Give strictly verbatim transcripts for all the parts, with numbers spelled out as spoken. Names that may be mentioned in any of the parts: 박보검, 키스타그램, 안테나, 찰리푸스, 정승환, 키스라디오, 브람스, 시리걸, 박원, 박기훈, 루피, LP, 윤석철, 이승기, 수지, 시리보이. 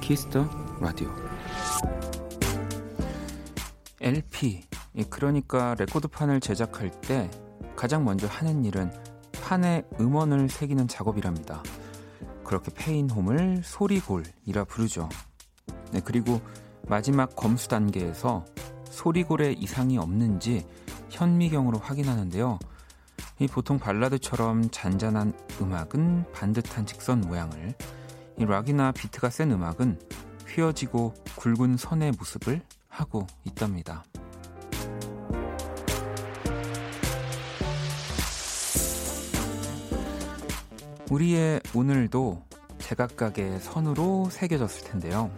키스터 라디오 엘피, 그러니까 레코드판을 제작할 때 가장 먼저 하는 일은 판에 음원을 새기는 작업이랍니다. 그렇게 페인홈을 소리골이라 부르죠. 네, 그리고 마지막 검수 단계에서 소리골에 이상이 없는지 현미경으로 확인하는데요. 이 보통 발라드처럼 잔잔한 음악은 반듯한 직선 모양을, 이 락이나 비트가 센 음악은 휘어지고 굵은 선의 모습을 하고 있답니다. 우리의 오늘도 제각각의 선으로 새겨졌을 텐데요.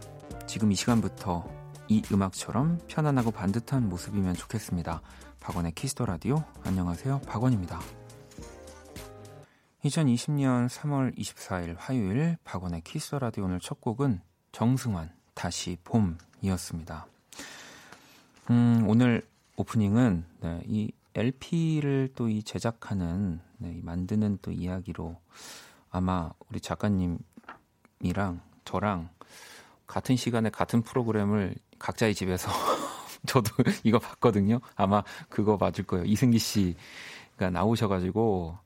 지금 이 시간부터 이 음악처럼 편안하고 반듯한 모습이면 좋겠습니다. 박원의 키스더라디오, 안녕하세요, 박원입니다. 이천이십 년 삼월 이십사일 화요일 박원의 키스더라디오, 오늘 첫 곡은 정승환 다시 봄이었습니다. 음, 오늘 오프닝은 네, 이 엘피를 또 이 제작하는, 네, 이 만드는 또 이야기로 아마 우리 작가님이랑 저랑 같은 시간에 같은 프로그램을 각자의 집에서 저도 이거 봤거든요. 아마 그거 맞을 거예요. 이승기 씨가 나오셔가지고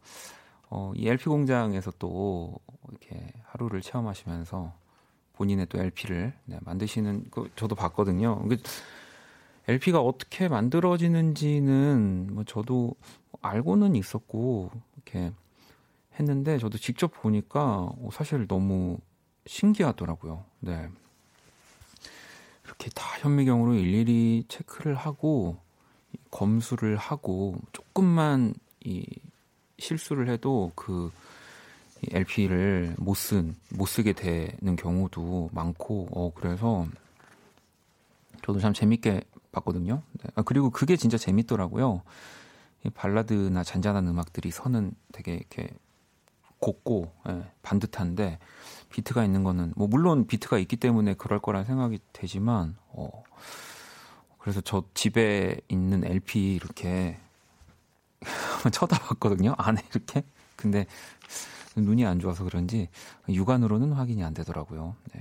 어, 이 엘피 공장에서 또 이렇게 하루를 체험하시면서 본인의 또 엘피를 네, 만드시는 거 저도 봤거든요. 엘피가 어떻게 만들어지는지는 뭐 저도 알고는 있었고 이렇게 했는데 저도 직접 보니까 사실 너무 신기하더라고요. 네. 이렇게 다 현미경으로 일일이 체크를 하고 검수를 하고 조금만 이 실수를 해도 그 엘피를 못 쓴, 못 쓰게 되는 경우도 많고, 어, 그래서 저도 참 재밌게 봤거든요. 네. 아, 그리고 그게 진짜 재밌더라고요. 이 발라드나 잔잔한 음악들이 선은 되게 이렇게 곱고, 예, 반듯한데, 비트가 있는 거는, 뭐, 물론 비트가 있기 때문에 그럴 거란 생각이 되지만, 어, 그래서 저 집에 있는 엘피 이렇게 쳐다봤거든요. 안에 이렇게. 근데 눈이 안 좋아서 그런지 육안으로는 확인이 안 되더라고요. 네.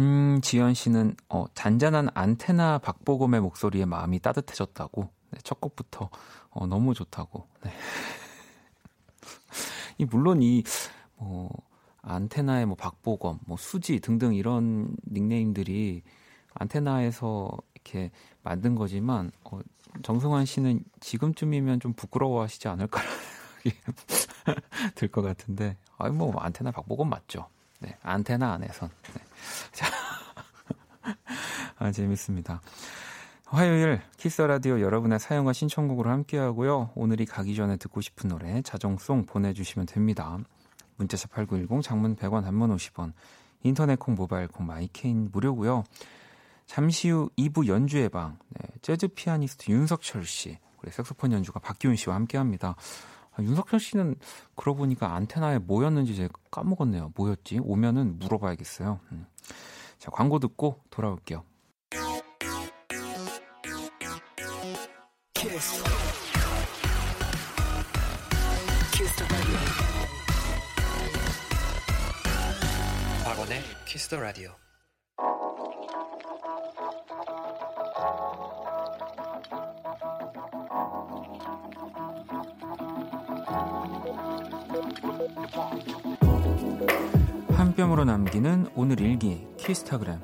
음, 지연 씨는 어, 잔잔한 안테나 박보검의 목소리에 마음이 따뜻해졌다고. 네, 첫 곡부터 어, 너무 좋다고. 네. 이 물론 이 뭐, 안테나의 뭐 박보검, 뭐 수지 등등 이런 닉네임들이 안테나에서 이렇게 만든 거지만 어, 정승환 씨는 지금쯤이면 좀 부끄러워하시지 않을까라는 생각이 들 것 같은데, 아이 뭐 안테나 박보검 맞죠? 네, 안테나 안에선. 네. 자, 아, 재밌습니다. 화요일 키스라디오, 여러분의 사연과 신청곡으로 함께하고요. 오늘이 가기 전에 듣고 싶은 노래 자정송 보내주시면 됩니다. 문자샵 팔구일공, 장문 백 원, 단문 오십 원, 인터넷콩, 모바일콩, 마이케인 무료고요. 잠시 후 이 부 연주의 방, 네, 재즈 피아니스트 윤석철 씨, 우리 색소폰 연주가 박기훈 씨와 함께합니다. 아, 윤석철 씨는 그러고 보니까 안테나에 뭐였는지 제가 까먹었네요. 뭐였지? 오면은 물어봐야겠어요. 음. 자, 광고 듣고 돌아올게요. 키스. 키스 더 라디오. 박원의 키스 더 라디오. 한 뼘으로 남기는 오늘 일기 키스타그램.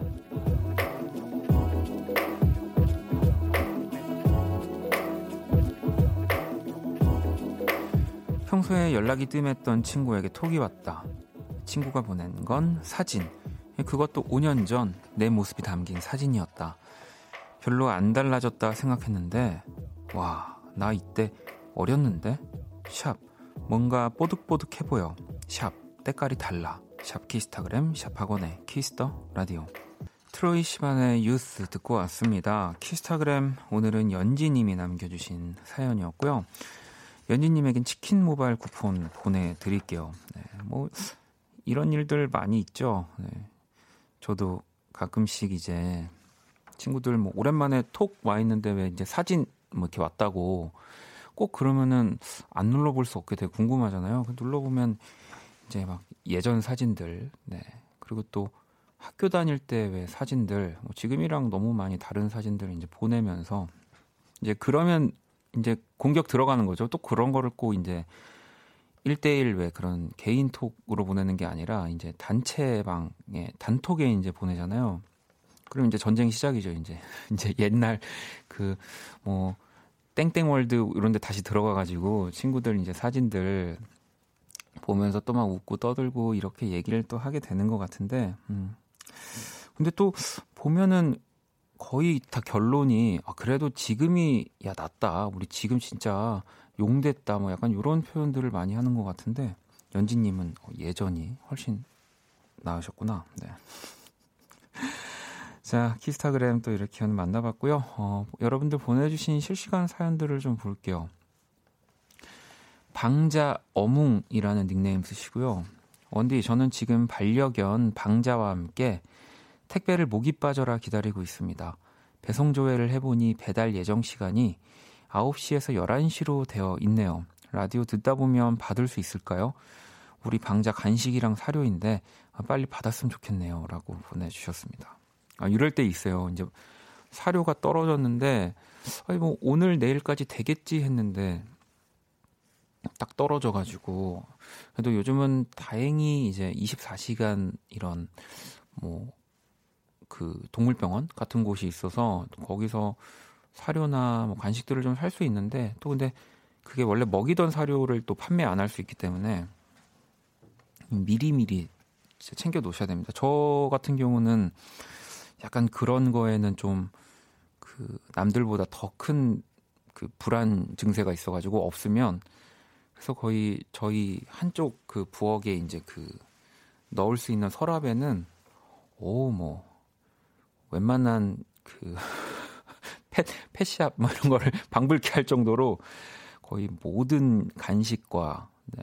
평소에 연락이 뜸했던 친구에게 톡이 왔다. 친구가 보낸 건 사진. 그것도 오 년 전 내 모습이 담긴 사진이었다. 별로 안 달라졌다 생각했는데, 와, 나 이때 어렸는데? 샵, 뭔가 뽀득뽀득해 보여. 샵, 때깔이 달라. 샵 키스타그램, 샵 박원의 키스더 라디오. 트로이 시반의 유스 듣고 왔습니다. 키스타그램, 오늘은 연지님이 남겨주신 사연이었고요. 연지님에겐 치킨 모바일 쿠폰 보내드릴게요. 네, 뭐 이런 일들 많이 있죠. 네, 저도 가끔씩 이제 친구들 뭐 오랜만에 톡 와 있는데 왜 이제 사진 뭐 이렇게 왔다고 꼭 그러면은 안 눌러볼 수 없게 되게 궁금하잖아요. 눌러보면 이제 막 예전 사진들, 네. 그리고 또 학교 다닐 때 왜 사진들, 뭐 지금이랑 너무 많이 다른 사진들을 이제 보내면서 이제 그러면 이제 공격 들어가는 거죠. 또 그런 거를 꼭 이제 일 대일 왜 그런 개인톡으로 보내는 게 아니라 이제 단체방에 단톡에 이제 보내잖아요. 그럼 이제 전쟁 시작이죠. 이제 이제 옛날 그 뭐 땡땡월드 이런 데 다시 들어가 가지고 친구들 이제 사진들 보면서 또 막 웃고 떠들고 이렇게 얘기를 또 하게 되는 것 같은데, 음. 근데 또 보면은 거의 다 결론이 아, 그래도 지금이 야 낫다, 우리 지금 진짜 용됐다, 뭐 약간 이런 표현들을 많이 하는 것 같은데, 연진님은 예전이 훨씬 나으셨구나. 네. 자, 키스타그램 또 이렇게 오늘 만나봤고요. 어, 여러분들 보내주신 실시간 사연들을 좀 볼게요. 방자어뭉이라는 닉네임 쓰시고요. 원디, 저는 지금 반려견 방자와 함께 택배를 목이 빠져라 기다리고 있습니다. 배송 조회를 해보니 배달 예정 시간이 아홉 시에서 열한 시로 되어 있네요. 라디오 듣다 보면 받을 수 있을까요? 우리 방자 간식이랑 사료인데 빨리 받았으면 좋겠네요. 라고 보내주셨습니다. 아, 이럴 때 있어요. 이제 사료가 떨어졌는데, 아니 뭐 오늘 내일까지 되겠지 했는데 딱 떨어져가지고. 그래도 요즘은 다행히 이제 이십사 시간 이런 뭐 그 동물병원 같은 곳이 있어서 거기서 사료나 뭐 간식들을 좀 살 수 있는데, 또 근데 그게 원래 먹이던 사료를 또 판매 안 할 수 있기 때문에 미리미리 진짜 챙겨 놓으셔야 됩니다. 저 같은 경우는 약간 그런 거에는 좀 그 남들보다 더 큰 그 불안 증세가 있어가지고 없으면, 그래서 거의 저희 한쪽 그 부엌에 이제 그 넣을 수 있는 서랍에는 오 뭐 웬만한 그 펫, 펫샵 뭐 이런 거를 방불케 할 정도로 거의 모든 간식과 네,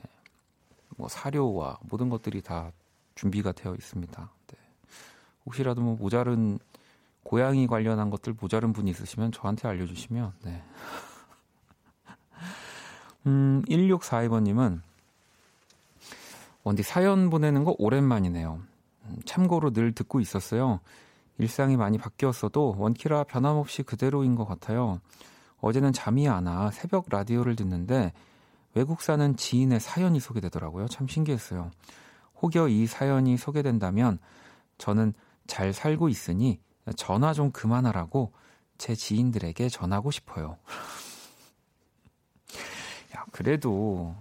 뭐 사료와 모든 것들이 다 준비가 되어 있습니다. 네. 혹시라도 뭐 모자른 고양이 관련한 것들 모자른 분이 있으시면 저한테 알려주시면. 네. 음, 일육사이 번님은 원디 사연 보내는 거 오랜만이네요. 음, 참고로 늘 듣고 있었어요. 일상이 많이 바뀌었어도 원키라 변함없이 그대로인 것 같아요. 어제는 잠이 안 와 새벽 라디오를 듣는데 외국 사는 지인의 사연이 소개되더라고요. 참 신기했어요. 혹여 이 사연이 소개된다면 저는 잘 살고 있으니 전화 좀 그만하라고 제 지인들에게 전하고 싶어요. 야, 그래도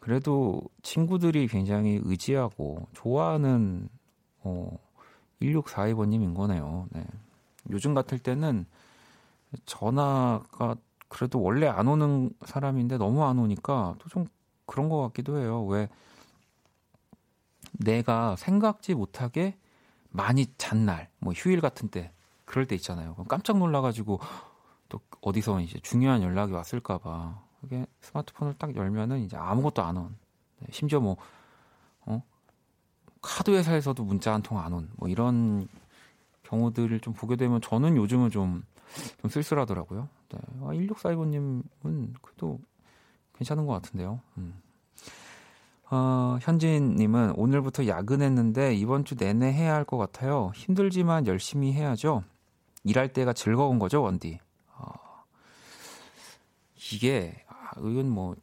그래도 친구들이 굉장히 의지하고 좋아하는 어 일육사이 번님인 거네요. 네. 요즘 같을 때는 전화가 그래도 원래 안 오는 사람인데 너무 안 오니까 또 좀 그런 것 같기도 해요. 왜 내가 생각지 못하게 많이 잔 날, 뭐 휴일 같은 때 그럴 때 있잖아요. 깜짝 놀라가지고 또 어디서 이제 중요한 연락이 왔을까봐 그게 스마트폰을 딱 열면은 이제 아무것도 안 온. 심지어 뭐 어? 카드 회사에서도 문자 한 통 안 온, 뭐 이런 경우들을 좀 보게 되면 저는 요즘은 좀, 좀 쓸쓸하더라고요. 네. 아, 일육사이 번님은 그래도 괜찮은 것 같은데요. 음. 어, 현진님은 오늘부터 야근했는데 이번 주 내내 해야 할 것 같아요. 힘들지만 열심히 해야죠. 일할 때가 즐거운 거죠, 원디. 어, 이게 아, 이건 뭐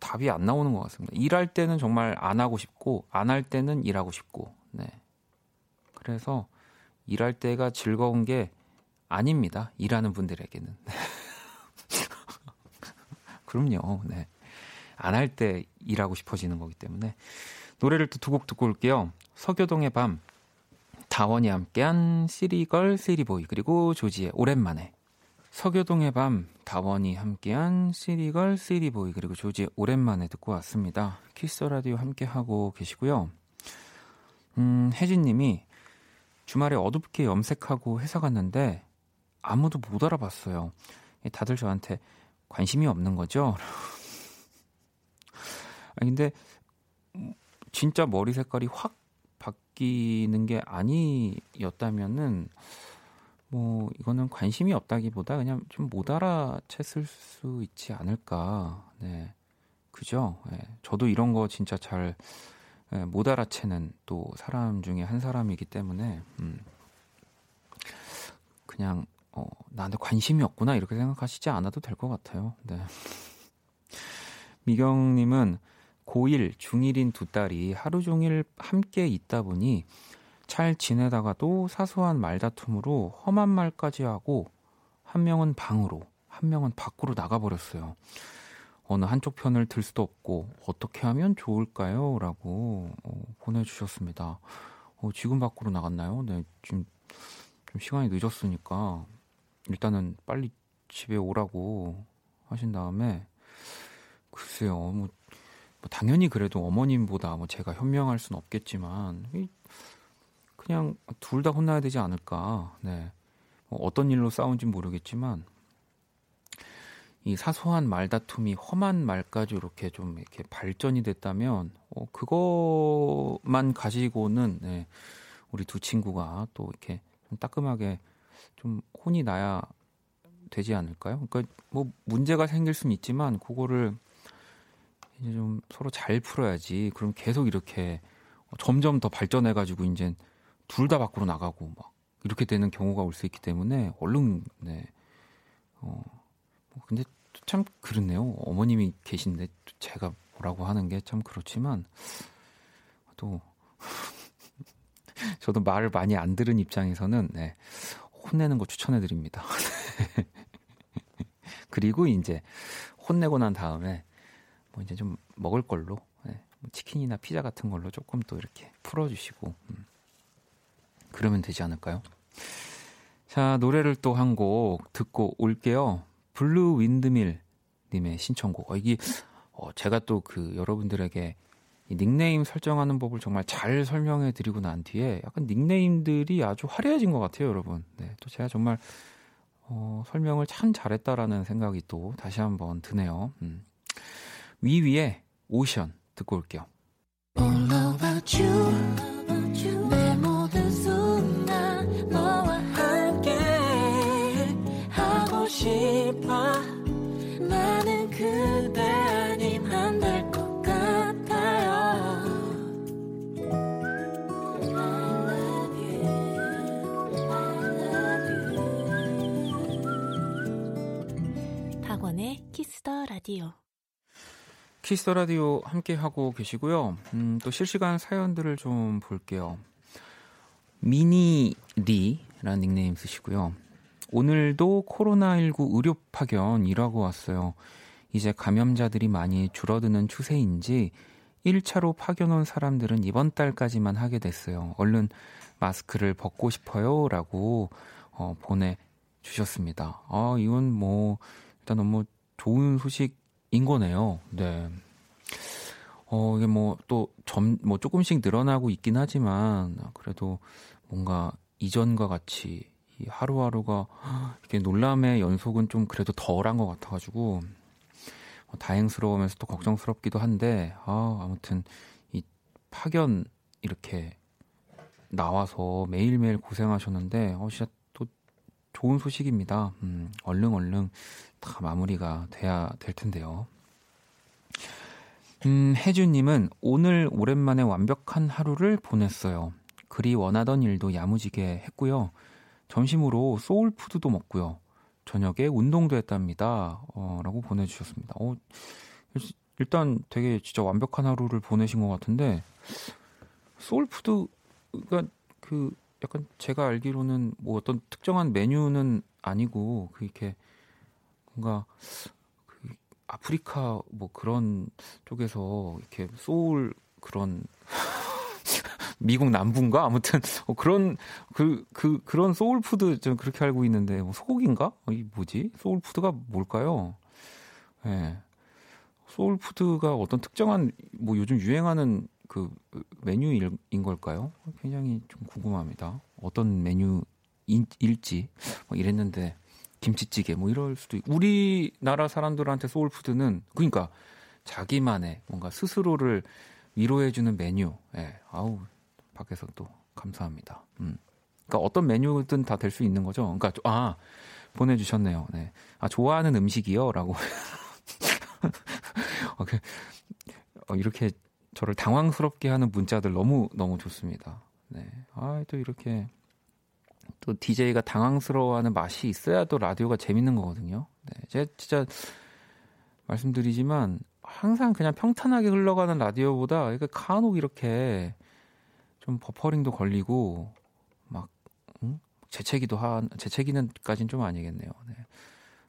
답이 안 나오는 것 같습니다. 일할 때는 정말 안 하고 싶고 안 할 때는 일하고 싶고. 네. 그래서 일할 때가 즐거운 게 아닙니다. 일하는 분들에게는. 그럼요. 네. 안 할 때 일하고 싶어지는 거기 때문에. 노래를 또 두 곡 듣고 올게요. 서교동의 밤, 다원이 함께한 시리걸 시리보이, 그리고 조지의 오랜만에. 서교동의 밤, 다원이 함께한 시리걸, 시리보이, 그리고 조지 오랜만에 듣고 왔습니다. 키스라디오 함께하고 계시고요. 음, 혜진님이 주말에 어둡게 염색하고 회사 갔는데 아무도 못 알아봤어요. 다들 저한테 관심이 없는 거죠? 아니, 근데 진짜 머리 색깔이 확 바뀌는 게 아니었다면은 뭐 이거는 관심이 없다기보다 그냥 좀 못 알아챘을 수 있지 않을까. 네, 그죠? 네. 저도 이런 거 진짜 잘 못 알아채는 또 사람 중에 한 사람이기 때문에 음. 그냥 어, 나한테 관심이 없구나 이렇게 생각하시지 않아도 될 것 같아요. 네. 미경님은 고일, 중일인 두 딸이 하루 종일 함께 있다 보니 잘 지내다가도 사소한 말다툼으로 험한 말까지 하고 한 명은 방으로, 한 명은 밖으로 나가버렸어요. 어느 한쪽 편을 들 수도 없고 어떻게 하면 좋을까요? 라고 보내주셨습니다. 어, 지금 밖으로 나갔나요? 네, 지금 좀 시간이 늦었으니까 일단은 빨리 집에 오라고 하신 다음에 글쎄요, 뭐, 뭐 당연히 그래도 어머님보다 뭐 제가 현명할 수는 없겠지만 그냥 둘 다 혼나야 되지 않을까. 네, 뭐 어떤 일로 싸운지는 모르겠지만 이 사소한 말다툼이 험한 말까지 이렇게 좀 이렇게 발전이 됐다면 어, 그것만 가지고는 네, 우리 두 친구가 또 이렇게 좀 따끔하게 좀 혼이 나야 되지 않을까요? 그러니까 뭐 문제가 생길 수는 있지만 그거를 이제 좀 서로 잘 풀어야지. 그럼 계속 이렇게 점점 더 발전해가지고 이제 둘 다 밖으로 나가고 막 이렇게 되는 경우가 올 수 있기 때문에 얼른 네. 어 근데 참 그렇네요. 어머님이 계신데 제가 뭐라고 하는 게 참 그렇지만 또 저도 말을 많이 안 들은 입장에서는 네. 혼내는 거 추천해드립니다. 그리고 이제 혼내고 난 다음에 뭐 이제 좀 먹을 걸로 네. 치킨이나 피자 같은 걸로 조금 또 이렇게 풀어주시고 음. 그러면 되지 않을까요? 자, 노래를 또 한 곡 듣고 올게요. 블루 윈드밀 님의 신청곡. 어, 이게 어, 제가 또 그 여러분들에게 이 닉네임 설정하는 법을 정말 잘 설명해 드리고 난 뒤에 약간 닉네임들이 아주 화려해진 것 같아요, 여러분. 네, 또 제가 정말 어, 설명을 참 잘했다라는 생각이 또 다시 한번 드네요. 음. 위위의 오션 듣고 올게요. All about you, about you. 내 모든 순간 너와 함께 하고 싶어. 나는 그대 아님 안 될 것 같아요. I love you, I love you. 박원의 키스더 라디오. 키스라디오 함께하고 계시고요. 음, 또 실시간 사연들을 좀 볼게요. 미니리라는 닉네임 쓰시고요. 오늘도 코로나십구 의료 파견 일하고 왔어요. 이제 감염자들이 많이 줄어드는 추세인지 일 차로 파견 온 사람들은 이번 달까지만 하게 됐어요. 얼른 마스크를 벗고 싶어요. 라고 어, 보내주셨습니다. 아, 이건 뭐 일단 너무 좋은 소식 인 거네요. 네. 어, 이게 뭐 또 점, 뭐 조금씩 늘어나고 있긴 하지만 그래도 뭔가 이전과 같이 이 하루하루가 이렇게 놀람의 연속은 좀 그래도 덜한 것 같아가지고 어, 다행스러우면서 또 걱정스럽기도 한데 아, 아무튼 이 파견 이렇게 나와서 매일매일 고생하셨는데 어, 진짜 또 좋은 소식입니다. 음, 얼른 얼른. 다 마무리가 돼야 될 텐데요. 음, 혜주님은 오늘 오랜만에 완벽한 하루를 보냈어요. 그리 원하던 일도 야무지게 했고요. 점심으로 소울푸드도 먹고요. 저녁에 운동도 했답니다. 어, 라고 보내주셨습니다. 어, 일단 되게 진짜 완벽한 하루를 보내신 것 같은데 소울푸드가 그 약간 제가 알기로는 뭐 어떤 특정한 메뉴는 아니고 그 이렇게 뭔가 그 아프리카 뭐 그런 쪽에서 이렇게 소울 그런 미국 남부인가 아무튼 어 그런 그, 그 그런 소울 푸드 저는 그렇게 알고 있는데 뭐 소고기인가 어, 이 뭐지 소울 푸드가 뭘까요? 예, 네. 소울 푸드가 어떤 특정한 뭐 요즘 유행하는 그 메뉴인 걸까요? 굉장히 좀 궁금합니다. 어떤 메뉴일지 뭐 이랬는데. 김치찌개 뭐 이럴 수도 있고 우리나라 사람들한테 소울푸드는 그러니까 자기만의 뭔가 스스로를 위로해주는 메뉴. 예. 아우 밖에서 또 감사합니다. 음. 그러니까 어떤 메뉴든 다 될 수 있는 거죠. 그러니까 아 보내주셨네요. 네. 아 좋아하는 음식이요라고. 이렇게 저를 당황스럽게 하는 문자들 너무 너무 좋습니다. 네. 아 또 이렇게 또 디제이가 당황스러워하는 맛이 있어야 또 라디오가 재밌는 거거든요. 네. 제가 진짜 말씀드리지만 항상 그냥 평탄하게 흘러가는 라디오보다 이렇게 간혹 이렇게 좀 버퍼링도 걸리고 막 응? 재채기도 한 재채기는까지는 좀 아니겠네요. 네.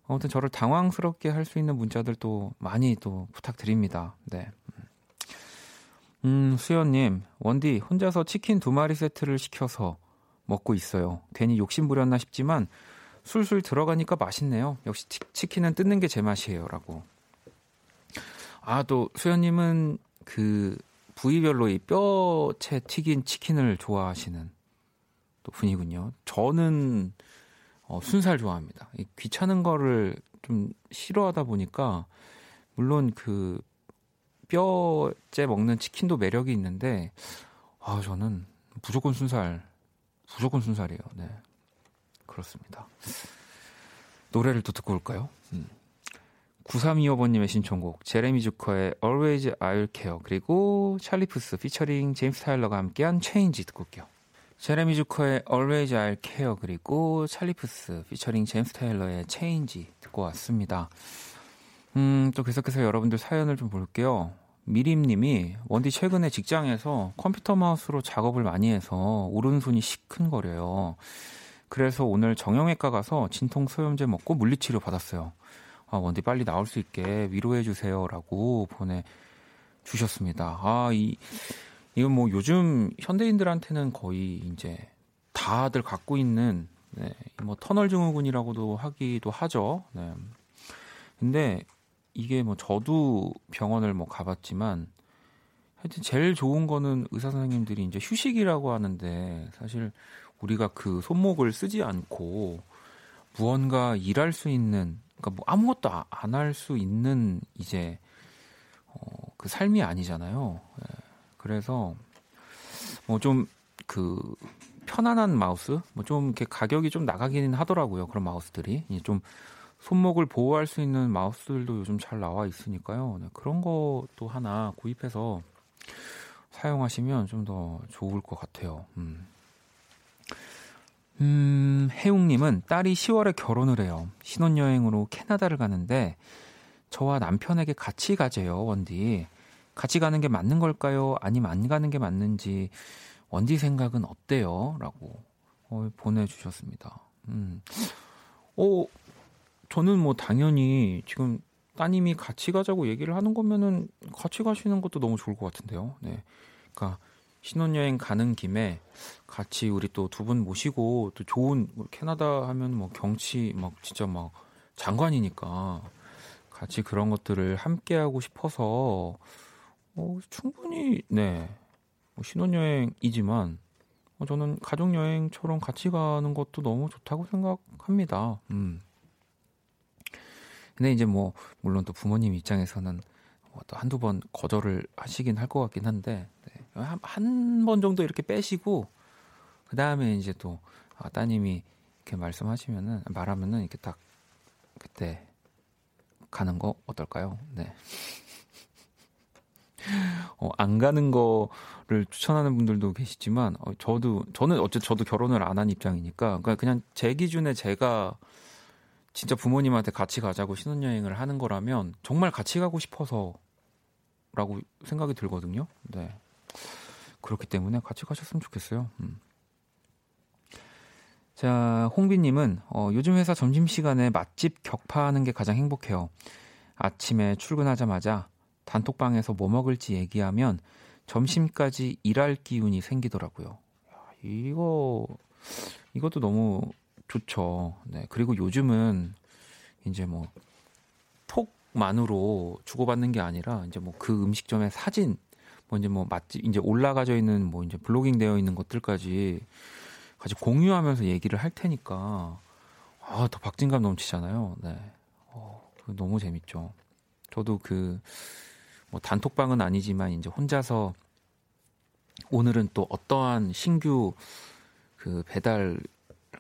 아무튼 저를 당황스럽게 할 수 있는 문자들 또 많이 또 부탁드립니다. 네. 음, 수연님, 원디 혼자서 치킨 두 마리 세트를 시켜서 먹고 있어요. 괜히 욕심부렸나 싶지만 술술 들어가니까 맛있네요. 역시 치, 치킨은 뜯는 게 제 맛이에요라고. 아, 또 수연님은 그 부위별로 이 뼈채 튀긴 치킨을 좋아하시는 또 분이군요. 저는 어, 순살 좋아합니다. 이 귀찮은 거를 좀 싫어하다 보니까 물론 그 뼈째 먹는 치킨도 매력이 있는데, 아 저는 무조건 순살, 무조건 순살이에요. 네, 그렇습니다. 노래를 또 듣고 올까요? 음. 구삼이오 번님의 신청곡 제레미 주커의 Always I'll Care 그리고 찰리푸스 피처링 제임스 타일러가 함께한 Change 듣고 올게요. 제레미 주커의 Always I'll Care 그리고 찰리푸스 피처링 제임스 타일러의 Change 듣고 왔습니다. 음, 또 계속해서 여러분들 사연을 좀 볼게요. 미림님이 원디 최근에 직장에서 컴퓨터 마우스로 작업을 많이 해서 오른손이 시큰거려요. 그래서 오늘 정형외과 가서 진통 소염제 먹고 물리치료 받았어요. 아, 원디 빨리 나올 수 있게 위로해주세요 라고 보내주셨습니다. 아, 이, 이건 뭐 요즘 현대인들한테는 거의 이제 다들 갖고 있는 네, 뭐 터널 증후군이라고도 하기도 하죠. 네. 근데 이게 뭐 저도 병원을 뭐 가봤지만 하여튼 제일 좋은 거는 의사 선생님들이 이제 휴식이라고 하는데 사실 우리가 그 손목을 쓰지 않고 무언가 일할 수 있는 그러니까 뭐 아무것도 안 할 수 있는 이제 어 그 삶이 아니잖아요. 그래서 뭐 좀 그 편안한 마우스 뭐 좀 이렇게 가격이 좀 나가긴 하더라고요. 그런 마우스들이 좀 손목을 보호할 수 있는 마우스들도 요즘 잘 나와 있으니까요. 네, 그런 것도 하나 구입해서 사용하시면 좀 더 좋을 것 같아요. 음. 음, 혜웅님은 딸이 시월에 결혼을 해요. 신혼여행으로 캐나다를 가는데 저와 남편에게 같이 가재요, 원디. 같이 가는 게 맞는 걸까요? 아니면 안 가는 게 맞는지 원디 생각은 어때요? 라고 어, 보내주셨습니다. 음. 오, 저는 뭐 당연히 지금 따님이 같이 가자고 얘기를 하는 거면은 같이 가시는 것도 너무 좋을 것 같은데요. 네, 그러니까 신혼여행 가는 김에 같이 우리 또 두 분 모시고 또 좋은 캐나다 하면 뭐 경치 막 진짜 막 장관이니까 같이 그런 것들을 함께 하고 싶어서 어, 충분히 네 신혼여행이지만 어, 저는 가족여행처럼 같이 가는 것도 너무 좋다고 생각합니다. 음. 근데 이제 뭐 물론 또 부모님 입장에서는 뭐 또 한두 번 거절을 하시긴 할 것 같긴 한데 네. 한 번 정도 이렇게 빼시고 그 다음에 이제 또 아, 따님이 이렇게 말씀하시면은 말하면은 이렇게 딱 그때 가는 거 어떨까요? 네. 어, 안 가는 거를 추천하는 분들도 계시지만 어, 저도 저는 어쨌든 저도 결혼을 안 한 입장이니까 그러니까 그냥 제 기준에 제가 진짜 부모님한테 같이 가자고 신혼여행을 하는 거라면 정말 같이 가고 싶어서라고 생각이 들거든요. 네. 그렇기 때문에 같이 가셨으면 좋겠어요. 음. 자, 홍비님은 어, 요즘 회사 점심시간에 맛집 격파하는 게 가장 행복해요. 아침에 출근하자마자 단톡방에서 뭐 먹을지 얘기하면 점심까지 일할 기운이 생기더라고요. 야, 이거, 이것도 너무 좋죠. 네. 그리고 요즘은 이제 뭐 톡만으로 주고받는 게 아니라 이제 뭐 그 음식점의 사진, 뭐 이제 뭐 맛집 이제 올라가져 있는 뭐 이제 블로깅 되어 있는 것들까지 같이 공유하면서 얘기를 할 테니까 아, 더 박진감 넘치잖아요. 네. 어, 너무 재밌죠. 저도 그 뭐 단톡방은 아니지만 이제 혼자서 오늘은 또 어떠한 신규 그 배달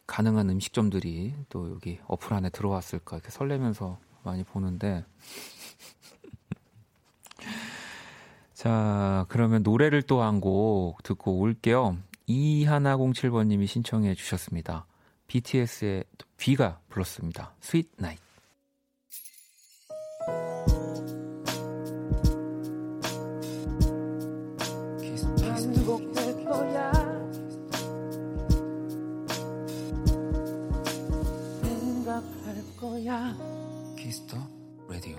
가능한 음식점들이 또 여기 어플 안에 들어왔을까 이렇게 설레면서 많이 보는데 자, 그러면 노래를 또 한 곡 듣고 올게요. 이일공칠 번님이 신청해 주셨습니다. 비티에스의 비가 불렀습니다. 스윗 나이트. 키스터 라디오.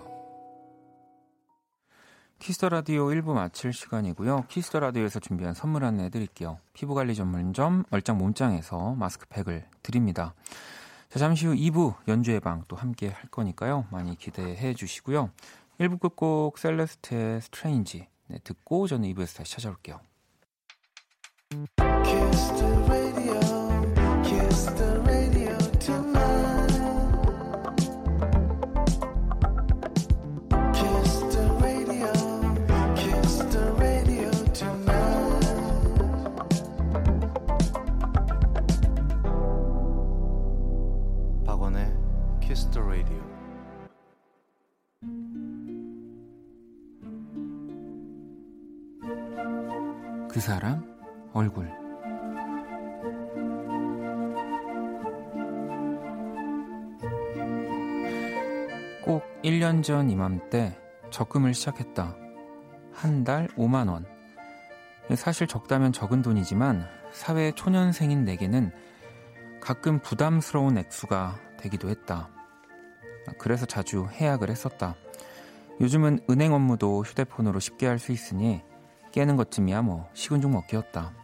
키스터 라디오 일 부 마칠 시간이고요. 키스터 라디오에서 준비한 선물 안내해 드릴게요. 피부관리 전문점 얼짱 몸짱에서 마스크팩을 드립니다. 자, 잠시 후 이 부 연주의 방 또 함께 할 거니까요. 많이 기대해 주시고요. 일 부 끝곡 셀레스트의 스트레인지 네, 듣고 저는 이 부에서 다시 찾아올게요. 키스 더 라디오, 키스 더 라디오. 그 사람 얼굴. 꼭 일 년 전 이맘때 적금을 시작했다. 한 달 오만 원. 사실 적다면 적은 돈이지만 사회 초년생인 내게는 가끔 부담스러운 액수가 되기도 했다. 그래서 자주 해약을 했었다. 요즘은 은행 업무도 휴대폰으로 쉽게 할 수 있으니 깨는 것쯤이야 뭐 식은죽 먹기였다.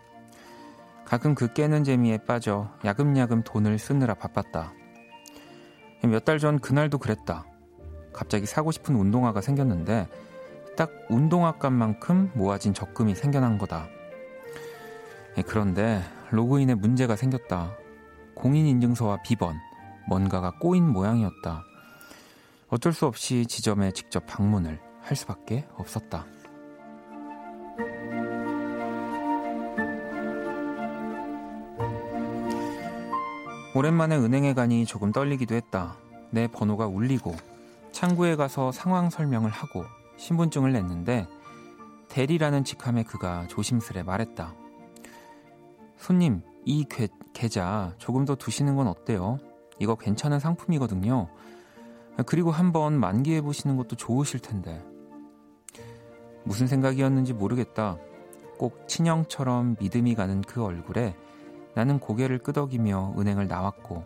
가끔 그 깨는 재미에 빠져 야금야금 돈을 쓰느라 바빴다. 몇 달 전 그날도 그랬다. 갑자기 사고 싶은 운동화가 생겼는데 딱 운동화 값만큼 모아진 적금이 생겨난 거다. 그런데 로그인에 문제가 생겼다. 공인인증서와 비번, 뭔가가 꼬인 모양이었다. 어쩔 수 없이 지점에 직접 방문을 할 수밖에 없었다. 오랜만에 은행에 가니 조금 떨리기도 했다. 내 번호가 울리고 창구에 가서 상황 설명을 하고 신분증을 냈는데 대리라는 직함에 그가 조심스레 말했다. 손님, 이 게, 계좌 조금 더 두시는 건 어때요? 이거 괜찮은 상품이거든요. 그리고 한번 만기해보시는 것도 좋으실 텐데. 무슨 생각이었는지 모르겠다. 꼭 친형처럼 믿음이 가는 그 얼굴에 나는 고개를 끄덕이며 은행을 나왔고,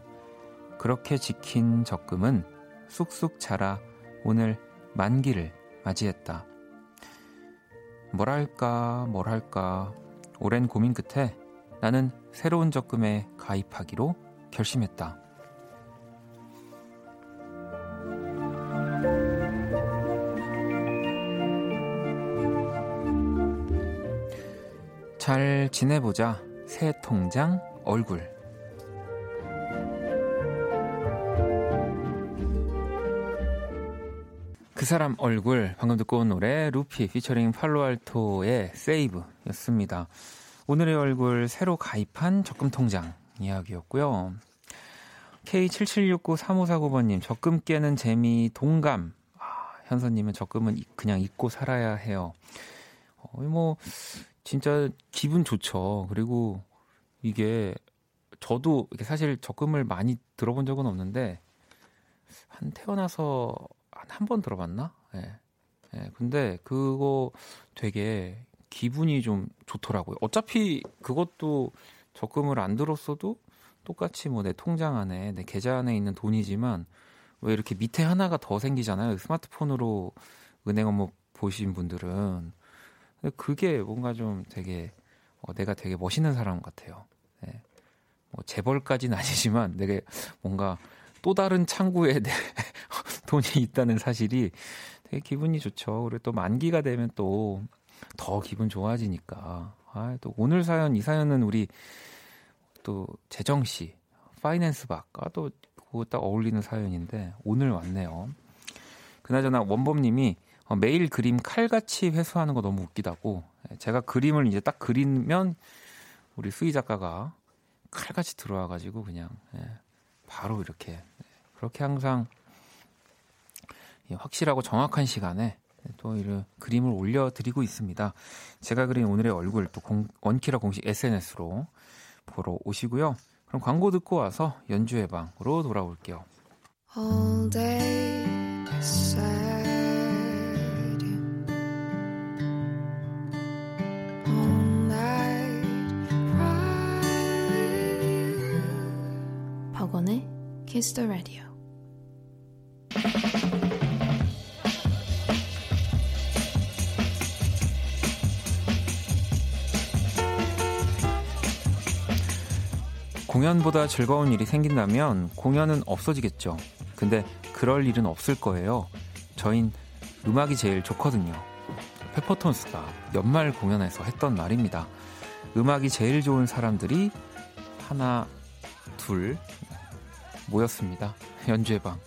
그렇게 지킨 적금은 쑥쑥 자라 오늘 만기를 맞이했다. 뭐랄까 뭐랄까 오랜 고민 끝에 나는 새로운 적금에 가입하기로 결심했다. 잘 지내보자. 새 통장 얼굴. 그 사람 얼굴. 방금 듣고 온 노래 루피 피처링 팔로알토의 세이브였습니다. 오늘의 얼굴 새로 가입한 적금 통장 이야기였고요. 케이 칠칠육구 삼오사구 번님 적금 깨는 재미 동감. 아, 현서님은 적금은 그냥 잊고 살아야 해요. 어, 뭐 진짜 기분 좋죠. 그리고 이게 저도 사실 적금을 많이 들어본 적은 없는데 한 태어나서 한 한 번 들어봤나? 예. 예. 근데 그거 되게 기분이 좀 좋더라고요. 어차피 그것도 적금을 안 들었어도 똑같이 뭐 내 통장 안에 내 계좌 안에 있는 돈이지만 왜 이렇게 밑에 하나가 더 생기잖아요. 스마트폰으로 은행 업무 보신 분들은. 그게 뭔가 좀 되게 어, 내가 되게 멋있는 사람 같아요. 네. 뭐 재벌까지는 아니지만 되게 뭔가 또 다른 창구에 내 돈이 있다는 사실이 되게 기분이 좋죠. 그리고 또 만기가 되면 또 더 기분 좋아지니까. 아, 또 오늘 사연 이 사연은 우리 또 재정 씨 파이낸스 박과 또 그거 딱 어울리는 사연인데 오늘 왔네요. 그나저나 원범님이 어, 매일 그림 칼같이 회수하는 거 너무 웃기다고. 제가 그림을 이제 딱 그리면 우리 수희 작가가 칼같이 들어와가지고 그냥 예, 바로 이렇게 예, 그렇게 항상 예, 확실하고 정확한 시간에 또 이런 그림을 올려드리고 있습니다. 제가 그린 오늘의 얼굴 또 공, 원키라 공식 에스엔에스로 보러 오시고요. 그럼 광고 듣고 와서 연주의 방으로 돌아올게요. All day beside you. All night pride you. 박원의 Kiss the Radio. 공연보다 즐거운 일이 생긴다면 공연은 없어지겠죠. 근데 그럴 일은 없을 거예요. 저흰 음악이 제일 좋거든요. 페퍼톤스가 연말 공연에서 했던 말입니다. 음악이 제일 좋은 사람들이 하나, 둘 모였습니다. 연주의 방.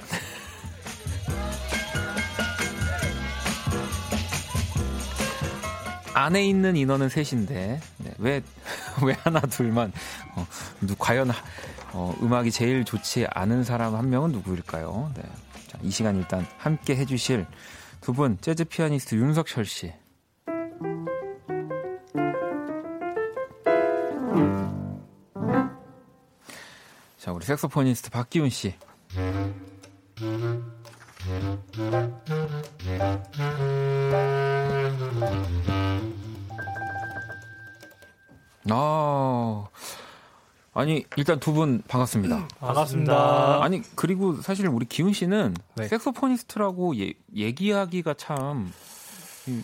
안에 있는 인원은 셋인데 왜, 왜 하나, 둘만 어, 과연 어, 음악이 제일 좋지 않은 사람 한 명은 누구일까요? 네. 자, 이 시간 일단 함께 해주실 두 분 재즈 피아니스트 윤석철 씨 자, 우리 색소포니스트 박기훈 씨 아, 아니 일단 두 분 반갑습니다. 음, 반갑습니다. 아니 그리고 사실 우리 기훈 씨는 네. 색소포니스트라고 예, 얘기하기가 참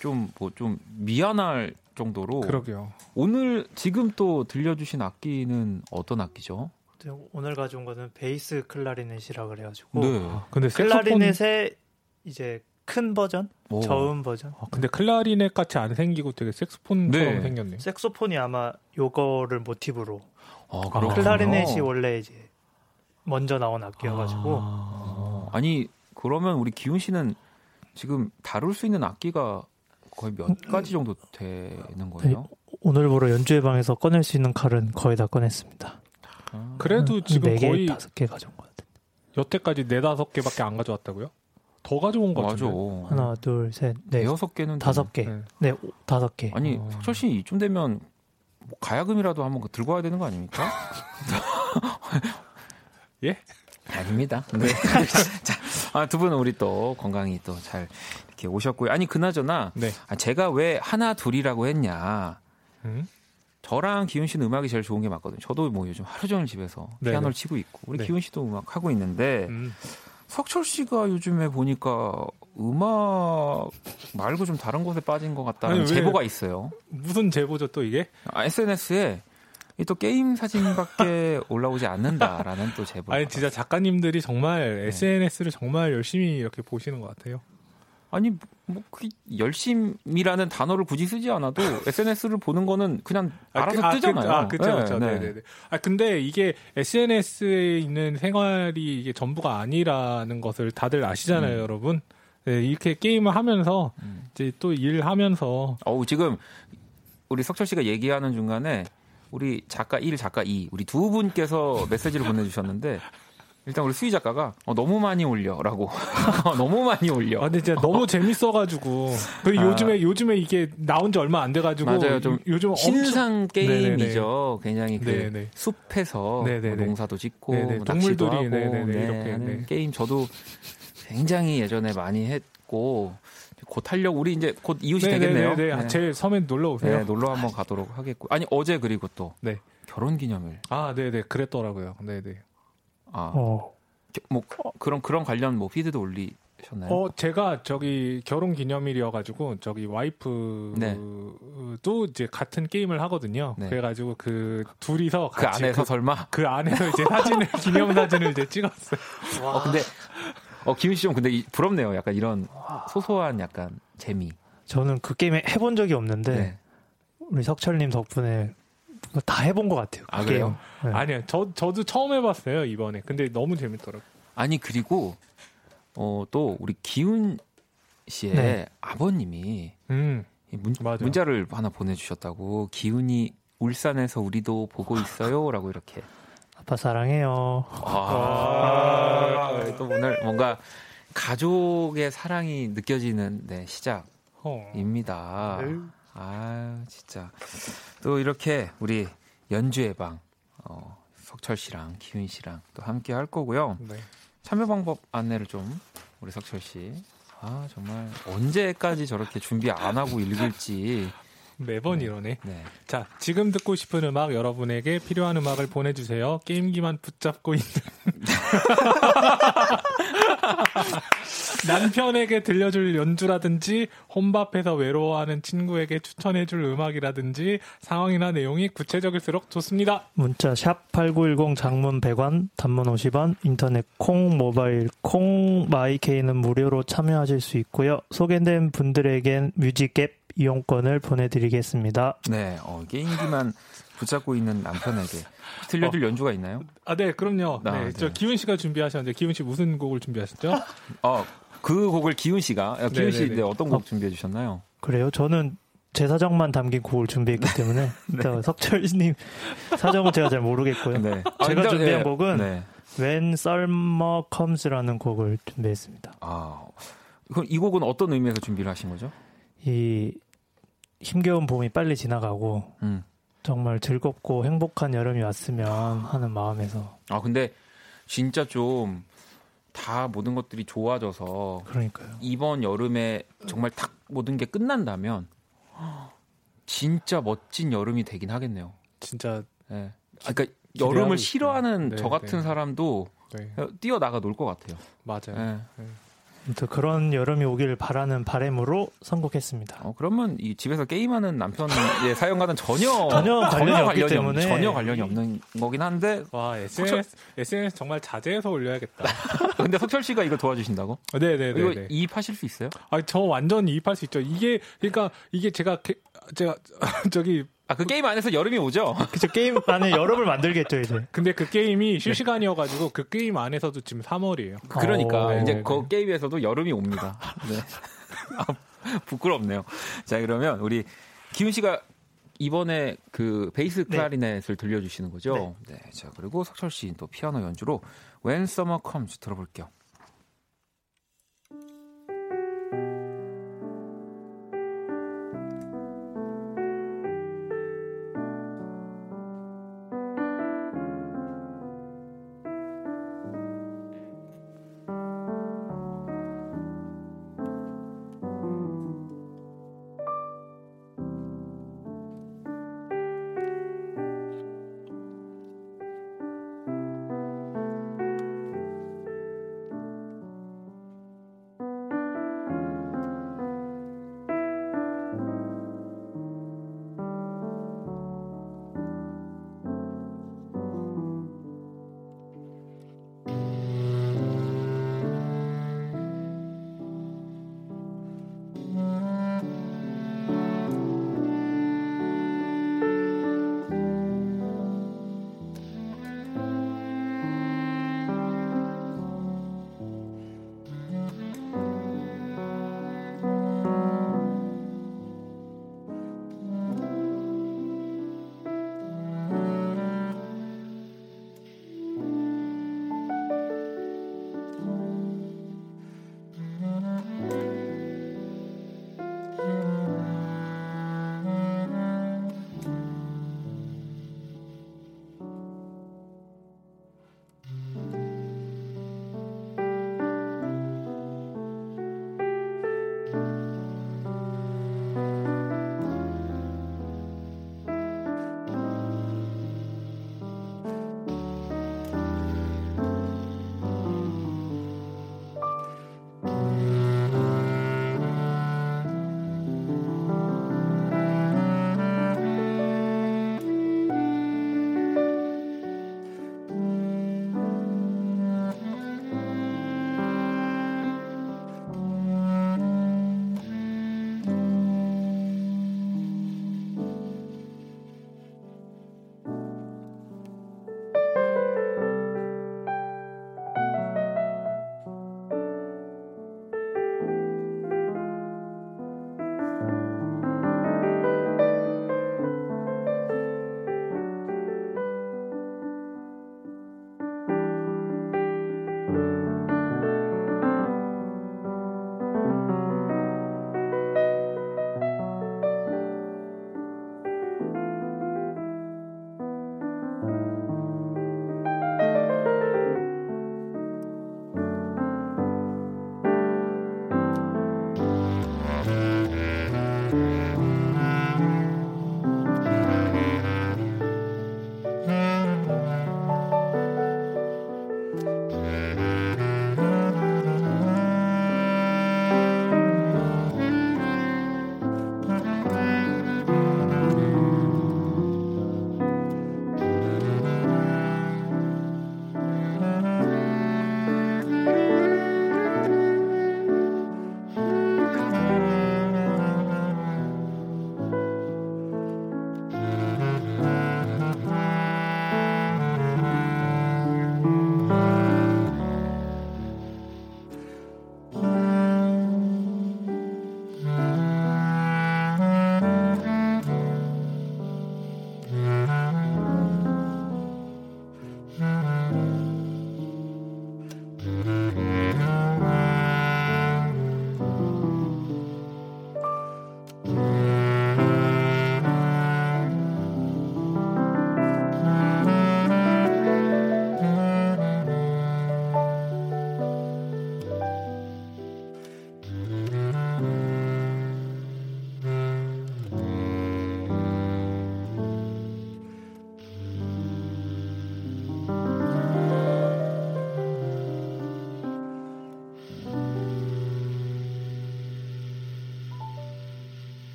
좀 뭐 좀 미안할 정도로. 그러게요. 오늘 지금 또 들려주신 악기는 어떤 악기죠? 오늘 가져온 거는 베이스 클라리넷이라 그래가지고. 네. 아, 근데 클라리넷의 색소폰... 이제 큰 버전, 오. 저음 버전. 아, 근데 클라리넷 같이 안 생기고 되게 색소폰처럼 네. 생겼네요. 색소폰이 아마 요거를 모티브로. 아, 아, 클라리넷이 원래 이제 먼저 나온 악기여가지고. 아, 아니 그러면 우리 기훈 씨는 지금 다룰 수 있는 악기가 거의 몇 가지 정도 되는 거예요? 네, 오늘 보러 연주회 방에서 꺼낼 수 있는 칼은 거의 다 꺼냈습니다. 아, 그래도 지금 네 개, 거의 다섯 개 가져온 것 같은데. 여태까지 네 다섯 개밖에 안 가져왔다고요? 더 가져온 거 같은데. 하나, 둘, 셋, 넷, 여섯 개는 다섯 개. 네, 네 오, 다섯 개. 아니 어. 석철 씨 이쯤 되면. 뭐 가야금이라도 한번 들고 와야 되는 거 아닙니까? 예? 아닙니다. 네. 자, 아, 두 분은 우리 또 건강히 또 잘 이렇게 오셨고요. 아니 그나저나 네. 아, 제가 왜 하나 둘이라고 했냐? 음? 저랑 기훈 씨는 음악이 제일 좋은 게 맞거든요. 저도 뭐 요즘 하루 종일 집에서 네네. 피아노를 치고 있고 우리 네. 기훈 씨도 음악 하고 있는데 음. 석철 씨가 요즘에 보니까. 음악 말고 좀 다른 곳에 빠진 것 같다는 제보가 있어요. 무슨 제보죠 또 이게? 아, 에스엔에스에 또 게임 사진밖에 올라오지 않는다라는 또 제보. 아니 진짜 작가님들이 정말 네. 에스엔에스를 정말 열심히 이렇게 보시는 것 같아요. 아니 뭐 그 열심이라는 단어를 굳이 쓰지 않아도 에스엔에스를 보는 거는 그냥 알아서 아, 뜨잖아요. 아, 그렇죠, 그렇죠. 네, 네, 네. 아 근데 이게 에스엔에스에 있는 생활이 이게 전부가 아니라는 것을 다들 아시잖아요, 음. 여러분. 네, 이렇게 게임을 하면서 음. 이제 또 일하면서 어우 지금 우리 석철 씨가 얘기하는 중간에 우리 작가 일, 작가 이 우리 두 분께서 메시지를 보내주셨는데 일단 우리 수희 작가가 어, 너무 많이 올려라고 너무 많이 올려. 아, 근데 진짜 너무 재밌어가지고 그리고 아, 요즘에 요즘에 이게 나온 지 얼마 안 돼가지고 맞아요. 좀 요즘 신상 엄청... 게임이죠. 네네네. 굉장히 그 네네. 숲에서 네네네. 농사도 짓고 뭐 낚시도 하고 네네네. 네, 이렇게 하는 게임 저도. 굉장히 예전에 많이 했고 곧 하려고 우리 이제 곧 이웃이 네네네네. 되겠네요. 네네. 네. 제 섬에 놀러 오세요. 네, 놀러 한번 가도록 하겠고. 아니 어제 그리고 또 네. 결혼 기념일. 아, 네, 네, 그랬더라고요. 네, 네. 아, 어. 뭐 그런 그런 관련 뭐 피드도 올리셨나요? 어, 제가 저기 결혼 기념일이어가지고 저기 와이프도 네. 이제 같은 게임을 하거든요. 네. 그래가지고 그 둘이서 같이 그 안에서 그, 설마 그 안에서 이제 사진을 기념 사진을 이제 찍었어요. 와, 어, 근데. 어, 기훈 씨 좀 근데 부럽네요. 약간 이런 소소한 약간 재미. 저는 그 게임에 해본 적이 없는데 네. 우리 석철님 덕분에 다 해본 것 같아요. 그 아, 게임. 네. 아니요, 저 저도 처음 해봤어요 이번에. 근데 너무 재밌더라고요. 아니 그리고 어, 또 우리 기훈 씨의 네. 아버님이 음, 문, 문자를 하나 보내주셨다고 기훈이 울산에서 우리도 보고 있어요 라고 이렇게. 아빠 사랑해요. 아, 아~ 또 오늘 뭔가 가족의 사랑이 느껴지는 네, 시작입니다. 네. 아 진짜 또 이렇게 우리 연주의 방 어, 석철 씨랑 기훈 씨랑 또 함께 할 거고요. 네. 참여 방법 안내를 좀 우리 석철 씨. 아 정말 언제까지 저렇게 준비 안 하고 읽을지. 매번 네. 이러네. 네. 자, 지금 듣고 싶은 음악 여러분에게 필요한 음악을 보내주세요. 게임기만 붙잡고 있는 남편에게 들려줄 연주라든지 혼밥해서 외로워하는 친구에게 추천해줄 음악이라든지 상황이나 내용이 구체적일수록 좋습니다. 문자 샵 팔구일공 장문 백 원 단문 오십 원 인터넷 콩 모바일 콩 마이케이는 무료로 참여하실 수 있고요. 소개된 분들에겐 뮤직 앱 이용권을 보내드리겠습니다. 네, 어, 게임기만 붙잡고 있는 남편에게 들려줄 어. 연주가 있나요? 아, 네, 그럼요. 아, 네, 네. 저 기훈 씨가 준비하셨는데 기훈 씨 무슨 곡을 준비하셨죠? 어, 그 곡을 기훈 씨가 아, 기훈 씨 네, 어떤 곡 준비해 주셨나요? 그래요? 저는 제 사정만 담긴 곡을 준비했기 때문에 네. 석철님 사정은 제가 잘 모르겠고요. 네. 제가 아, 준비한 네. 곡은 네. When Summer Comes라는 곡을 준비했습니다. 아, 그럼 이 곡은 어떤 의미에서 준비를 하신 거죠? 이 힘겨운 봄이 빨리 지나가고 음. 정말 즐겁고 행복한 여름이 왔으면 하는 마음에서. 아 근데 진짜 좀 다 모든 것들이 좋아져서 그러니까요. 이번 여름에 정말 딱 모든 게 끝난다면 진짜 멋진 여름이 되긴 하겠네요. 진짜. 네. 아, 그러니까 여름을 싫어하는 네, 저 같은 네. 사람도 네. 뛰어나가 놀 것 같아요. 맞아요. 네. 네. 그런 여름이 오길 바라는 바람으로 선곡했습니다. 어, 그러면 이 집에서 게임하는 남편의 사연과는 전혀 전혀 관련이, 전혀 관련이 없기 때문에 전혀 관련이 없는 거긴 한데 와 에스엔에스 석철... 에스엔에스 정말 자제해서 올려야겠다. 근데 석철 씨가 이거 도와주신다고? 네네네. 이거 이입하실 수 있어요? 아, 저 완전 이입할 수 있죠. 이게 그러니까 이게 제가 게, 제가 저기 아, 그 게임 안에서 여름이 오죠? 그쵸, 게임 안에 여름을 만들겠죠, 이제. 근데 그 게임이 실시간이어가지고 그 게임 안에서도 지금 삼월이에요. 그러니까, 오, 이제 그 게임에서도 여름이 옵니다. 네. 아, 부끄럽네요. 자, 그러면 우리 기훈 씨가 이번에 그 베이스 클라리넷을 네. 들려주시는 거죠? 네. 네. 자, 그리고 석철 씨 또 피아노 연주로 When Summer Comes 들어볼게요.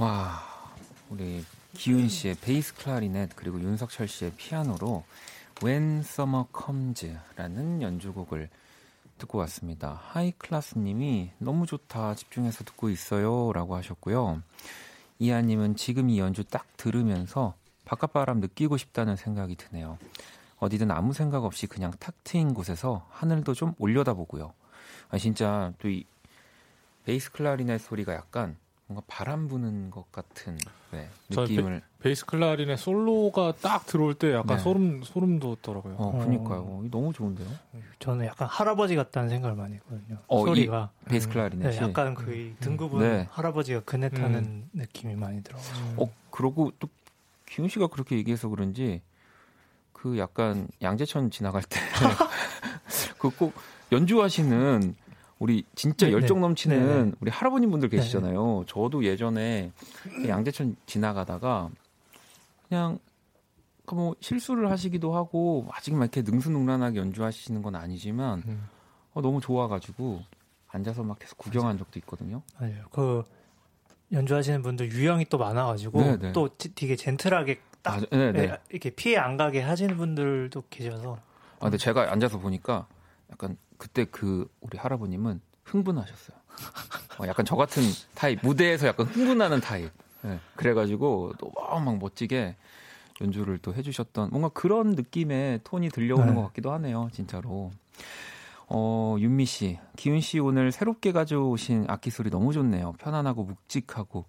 와, 우리 기훈 씨의 베이스 클라리넷 그리고 윤석철 씨의 피아노로 When Summer Comes라는 연주곡을 듣고 왔습니다. 하이클라스님이 너무 좋다, 집중해서 듣고 있어요 라고 하셨고요. 이하님은 지금 이 연주 딱 들으면서 바깥바람 느끼고 싶다는 생각이 드네요. 어디든 아무 생각 없이 그냥 탁 트인 곳에서 하늘도 좀 올려다보고요. 아, 진짜 또 이 베이스 클라리넷 소리가 약간 뭔가 바람 부는 것 같은, 네, 느낌을. 베, 베이스 클라리넷 솔로가 딱 들어올 때 약간 네. 소름, 소름 돋더라고요. 어, 어. 그니까요. 너무 좋은데요? 저는 약간 할아버지 같다는 생각을 많이 했거든요. 어, 소리가. 베이스 클라리넷이. 네, 약간 그 등급은 네. 할아버지가 그네 타는 음. 느낌이 많이 들어가서. 어, 그러고 또 기훈 씨가 그렇게 얘기해서 그런지 그 약간 양재천 지나갈 때 그 꼭 연주하시는 우리 진짜 네네. 열정 넘치는 네네. 우리 할아버님분들 계시잖아요. 네네. 저도 예전에 양재천 지나가다가 그냥 뭐 실수를 하시기도 하고 아직 막 이렇게 능수능란하게 연주하시는 건 아니지만 음. 어, 너무 좋아가지고 앉아서 막 계속 구경한 맞아. 적도 있거든요. 맞아요. 그 연주하시는 분들 유형이 또 많아가지고 네네. 또 되게 젠틀하게 딱 아, 이렇게 피해 안 가게 하시는 분들도 계셔서. 아, 근데 제가 앉아서 보니까 약간 그때 그 우리 할아버님은 흥분하셨어요. 어, 약간 저 같은 타입, 무대에서 약간 흥분하는 타입. 네, 그래가지고 너무 막 멋지게 연주를 또 해주셨던 뭔가 그런 느낌의 톤이 들려오는 네. 것 같기도 하네요, 진짜로. 어, 윤미 씨, 기훈 씨 오늘 새롭게 가져오신 악기 소리 너무 좋네요. 편안하고 묵직하고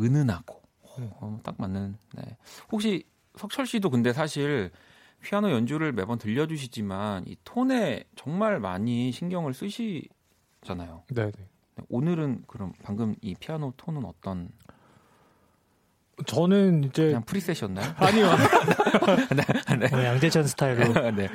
은은하고 어, 딱 맞는. 네. 혹시 석철 씨도 근데 사실. 피아노 연주를 매번 들려주시지만 이 톤에 정말 많이 신경을 쓰시잖아요. 네네. 오늘은 그럼 방금 이 피아노 톤은 어떤? 저는 이제 그냥 프리셋이었나요? 아니요. 네, 네. 어, 양재천 스타일로. 네.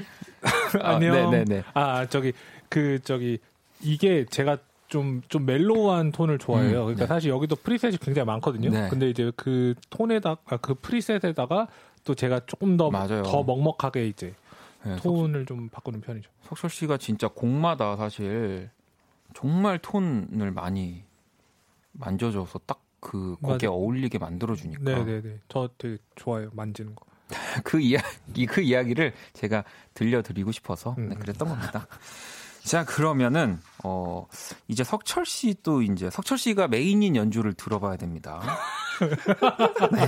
아니요. 아, 네네네. 아 저기 그 저기 이게 제가 좀 좀 멜로우한 톤을 좋아해요. 음, 그러니까 네. 사실 여기도 프리셋이 굉장히 많거든요. 네. 근데 이제 그 톤에다 아, 그 프리셋에다가 또 제가 조금 더, 더 먹먹하게 이제 네, 톤을 석, 좀 바꾸는 편이죠. 석철 씨가 진짜 곡마다 사실 정말 톤을 많이 만져줘서 딱 그 곡에 맞아. 어울리게 만들어주니까. 네네네. 저 되게 좋아요. 만지는 거. 그 이야기, 그 이야기를 제가 들려드리고 싶어서 음. 네, 그랬던 겁니다. 자, 그러면은, 어, 이제 석철 씨 또 이제 석철 씨가 메인인 연주를 들어봐야 됩니다. 네.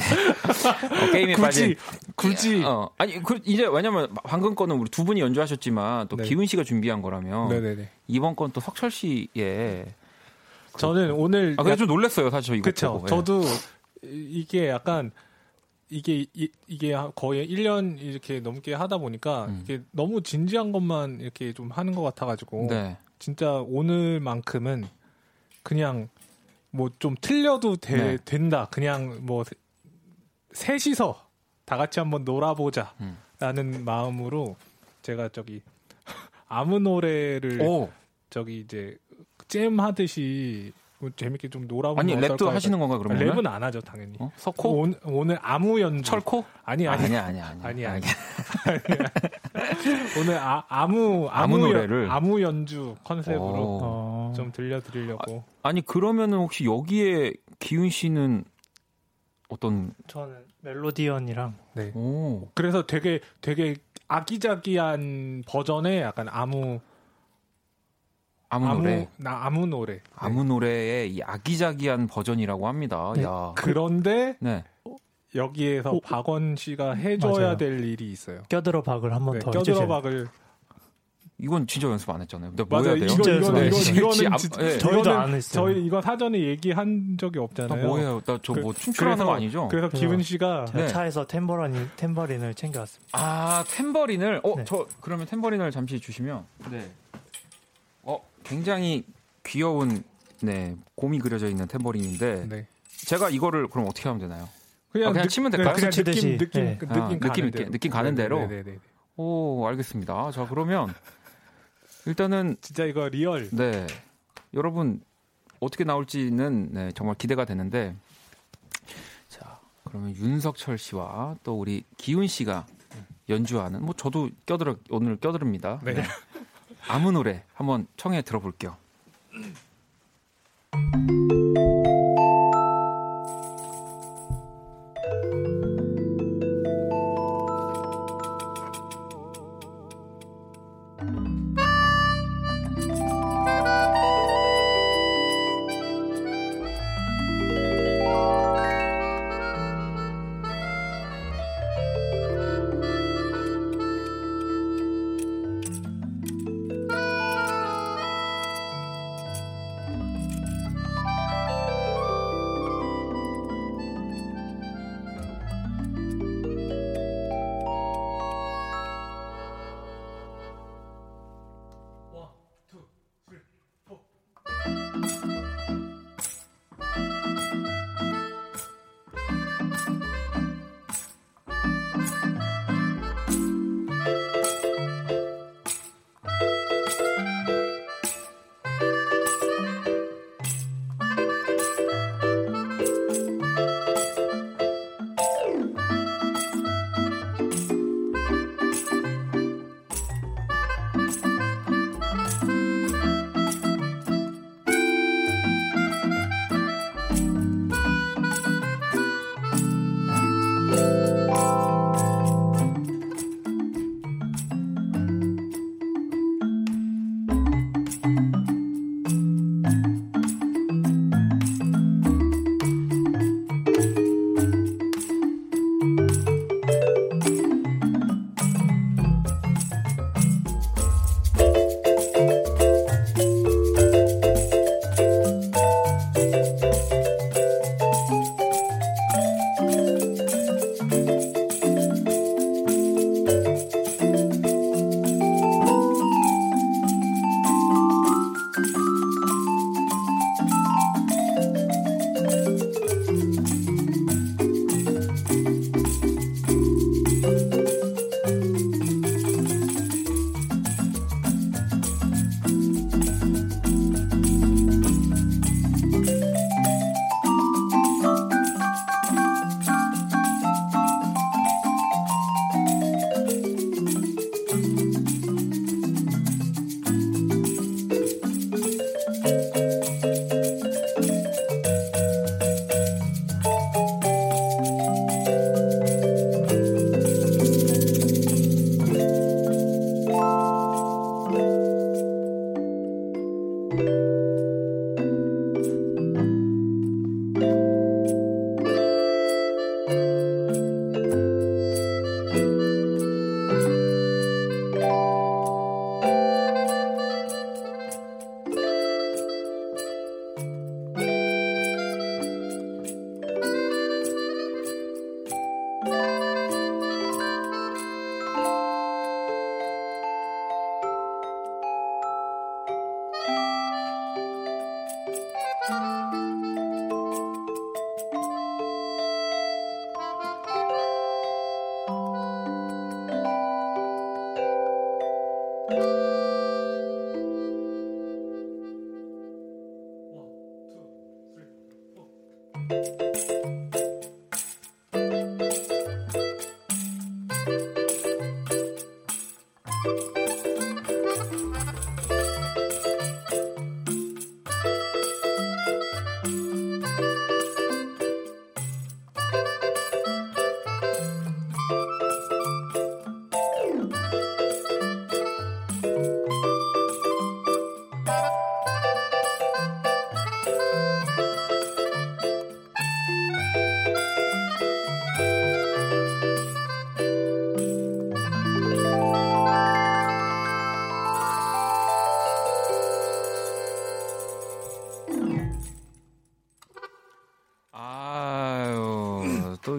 어, 게임에 굳이, 빠진. 굳이. 어, 아니, 그, 이제 왜냐면 방금 거는 우리 두 분이 연주하셨지만 또 네. 기훈 씨가 준비한 거라면. 네네네. 이번 건 또 석철 씨의. 저는 그, 오늘. 아, 그냥 좀 놀랐어요, 사실 이거. 그쵸. 저도 이게 약간. 이게 이, 이게 거의 일 년 이렇게 넘게 하다 보니까 음. 이게 너무 진지한 것만 이렇게 좀 하는 것 같아가지고 네. 진짜 오늘만큼은 그냥 뭐 좀 틀려도 되, 네. 된다. 그냥 뭐 셋이서 다 같이 한번 놀아보자 음. 라는 마음으로 제가 저기 아무 노래를 오. 저기 이제 잼 하듯이 재밌게 좀 놀아보고 아니 랩도 하시는 건가 그러면? 랩은 안 하죠 당연히. 어? 석호 오늘, 오늘 아무 연주. 철코? 아니 아니 아니 아니 아니 아니. 오늘 아, 아무, 아무 아무 노래를 연, 아무 연주 컨셉으로 어. 좀 들려드리려고. 아, 아니 그러면은 혹시 여기에 기훈 씨는 어떤? 저는 멜로디언이랑. 네. 오. 그래서 되게 되게 아기자기한 버전의 약간 아무. 아무, 아무 노래, 나 아무 노래, 아무 네. 노래의 이 아기자기한 버전이라고 합니다. 네. 야. 그런데 네. 여기에서 오, 박원 씨가 해줘야 맞아요. 될 일이 있어요. 껴들어 박을 한번 네, 더 해주세요. 껴들어 박을 이건 진짜 연습 안 했잖아요. 근데 뭐 맞아요. 해야 돼요? 이건 이건 네. 이건, 이건 지, 진짜, 네. 저희도 안 했어요. 저희 이거 사전에 얘기한 적이 없잖아요. 뭐 해요? 나 저 뭐 춤추라는 거 아니죠? 그래서 기훈 씨가 네. 차에서 탬버린 탬버린을 챙겨왔습니다. 아 탬버린을? 어, 네. 저 그러면 탬버린을 잠시 주시면. 네. 어, 굉장히 귀여운 네 곰이 그려져 있는 탬버린인데 네. 제가 이거를 그럼 어떻게 하면 되나요? 그냥, 아, 그냥 느, 치면 될까요? 그냥 느낌 느낌 네. 느낌, 아, 느낌, 가는 느낌, 대로. 느낌 가는 대로. 네네네네. 오, 알겠습니다. 자, 그러면 일단은 진짜 이거 리얼. 네, 여러분 어떻게 나올지는 네, 정말 기대가 되는데 자, 그러면 윤석철 씨와 또 우리 기훈 씨가 연주하는 뭐 저도 껴들어 오늘 껴들입니다. 네. 네. 아무 노래 한번 청해 들어볼게요.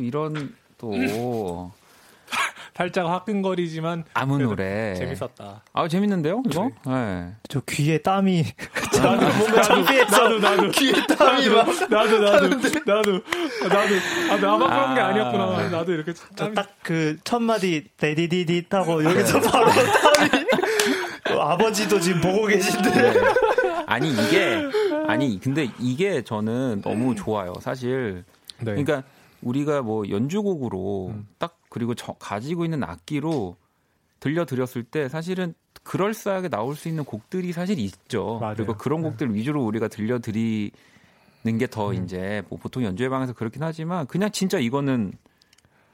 이런 또 살짝 화끈거리지만 아무 노래 재밌었다. 아 재밌는데요? 이거? 네. 저 귀에 땀이 나도 뭔가 창피했어. 나도 나도 귀에 땀이 막 나도 나도 나도 나도 아 나만 그런 게 아니었구나. 나도 이렇게 딱 그 첫 마디 데디디디 타고 여기서 바로 땀이. 아버지도 지금 보고 계신데. 아니 이게 아니 근데 이게 저는 너무 좋아요. 사실 그러니까. 우리가 뭐 연주곡으로 음. 딱 그리고 저 가지고 있는 악기로 들려드렸을 때 사실은 그럴싸하게 나올 수 있는 곡들이 사실 있죠. 맞아요. 그리고 그런 곡들 네. 위주로 우리가 들려드리는 게 더 음. 이제 뭐 보통 연주회방에서 그렇긴 하지만 그냥 진짜 이거는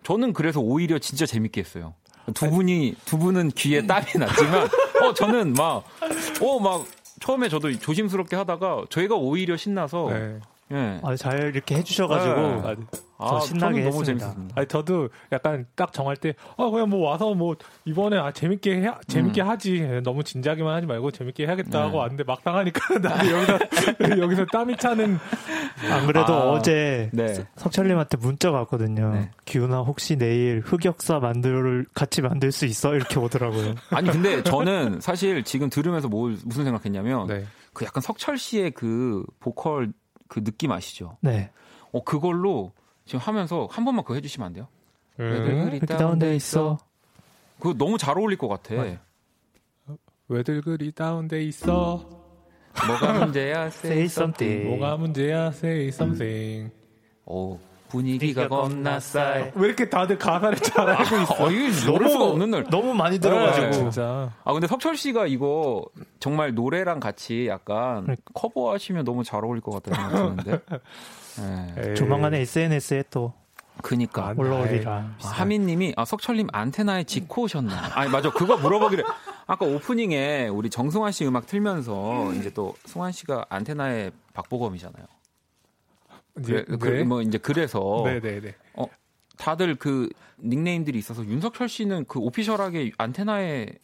저는 그래서 오히려 진짜 재밌게 했어요. 두 분이 두 분은 귀에 땀이 났지만 어, 저는 막, 어, 막, 처음에 저도 조심스럽게 하다가 저희가 오히려 신나서. 네. 예. 아, 잘 이렇게 해주셔가지고. 네. 아, 신나게 너무 재밌었습니다. 아니, 저도 약간 딱 정할 때, 아, 그냥 뭐 와서 뭐 이번에 아, 재밌게 해, 재밌게 음. 하지. 너무 진지하게만 하지 말고 재밌게 해야겠다 네. 하고 왔는데 막상 하니까 나 여기서, 여기서 땀이 차는. 안 그래도 아, 어제 네. 석철님한테 문자가 왔거든요. 네. 기훈아, 혹시 내일 흑역사 만들, 같이 만들 수 있어? 이렇게 오더라고요. 아니, 근데 저는 사실 지금 들으면서 뭘, 무슨 생각했냐면, 네. 그 약간 석철 씨의 그 보컬 그 느낌 아시죠? 네. 어, 그걸로 지금 하면서 한 번만 그거 해주시면 안 돼요? 음. 왜들 그리 다운돼 있어. 그거 너무 잘 어울릴 것 같아. 맞아. 왜들 그리 다운돼 있어. 뭐가 문제야? Say something. 뭐가 문제야? Say something. 오, 분위기가 겁나 싸. 왜 이렇게 다들 가사를 잘 알고 있어? 아, 이게 노래가 너무, 없는 날. 너무 많이 들어가지고. 네, 진짜. 아, 근데 석철 씨가 이거 정말 노래랑 같이 약간 네. 커버하시면 너무 잘 어울릴 것 같다는 생각이 드는데. 네. 조만간에 에스엔에스에 또. 그니까. 올라오리라. 아, 하민님이, 아, 석철님 안테나에 직후 오셨나? 아니, 맞아. 그거 물어보기를. 아까 오프닝에 우리 정승환 씨 음악 틀면서 이제 또 승환 씨가 안테나의 박보검이잖아요. 그래, 네. 그, 뭐 이제 그래서 네네네. 어, 다들 그 닉네임들이 있어서 윤석철 씨는 그 오피셜하게 안테나의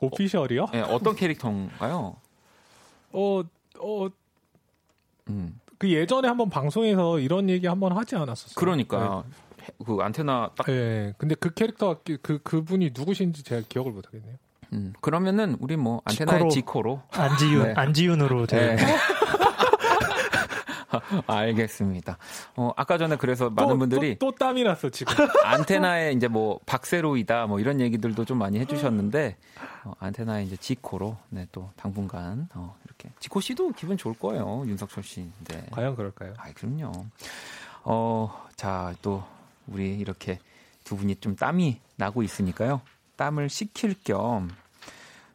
오피셜이요? 어, 네, 어떤 캐릭터인가요? 어, 어, 음. 그 예전에 한번 방송에서 이런 얘기 한번 하지 않았었어요. 그러니까 네. 그 안테나 딱. 네, 근데 그 캐릭터 그 그분이 누구신지 제가 기억을 못 하겠네요. 음, 그러면은 우리 뭐 안테나의 지코로, 지코로. 안지윤 네. 안지윤으로 네. 알겠습니다. 어, 아까 전에 그래서 많은 또, 분들이 또, 또 땀이 났어 지금. 안테나에 이제 뭐 박세로이다 뭐 이런 얘기들도 좀 많이 해주셨는데 어, 안테나에 이제 지코로 네, 또 당분간 어, 이렇게 지코 씨도 기분 좋을 거예요. 윤석철 씨인데 과연 그럴까요? 아, 그럼요. 어, 자, 또 우리 이렇게 두 분이 좀 땀이 나고 있으니까요. 땀을 식힐 겸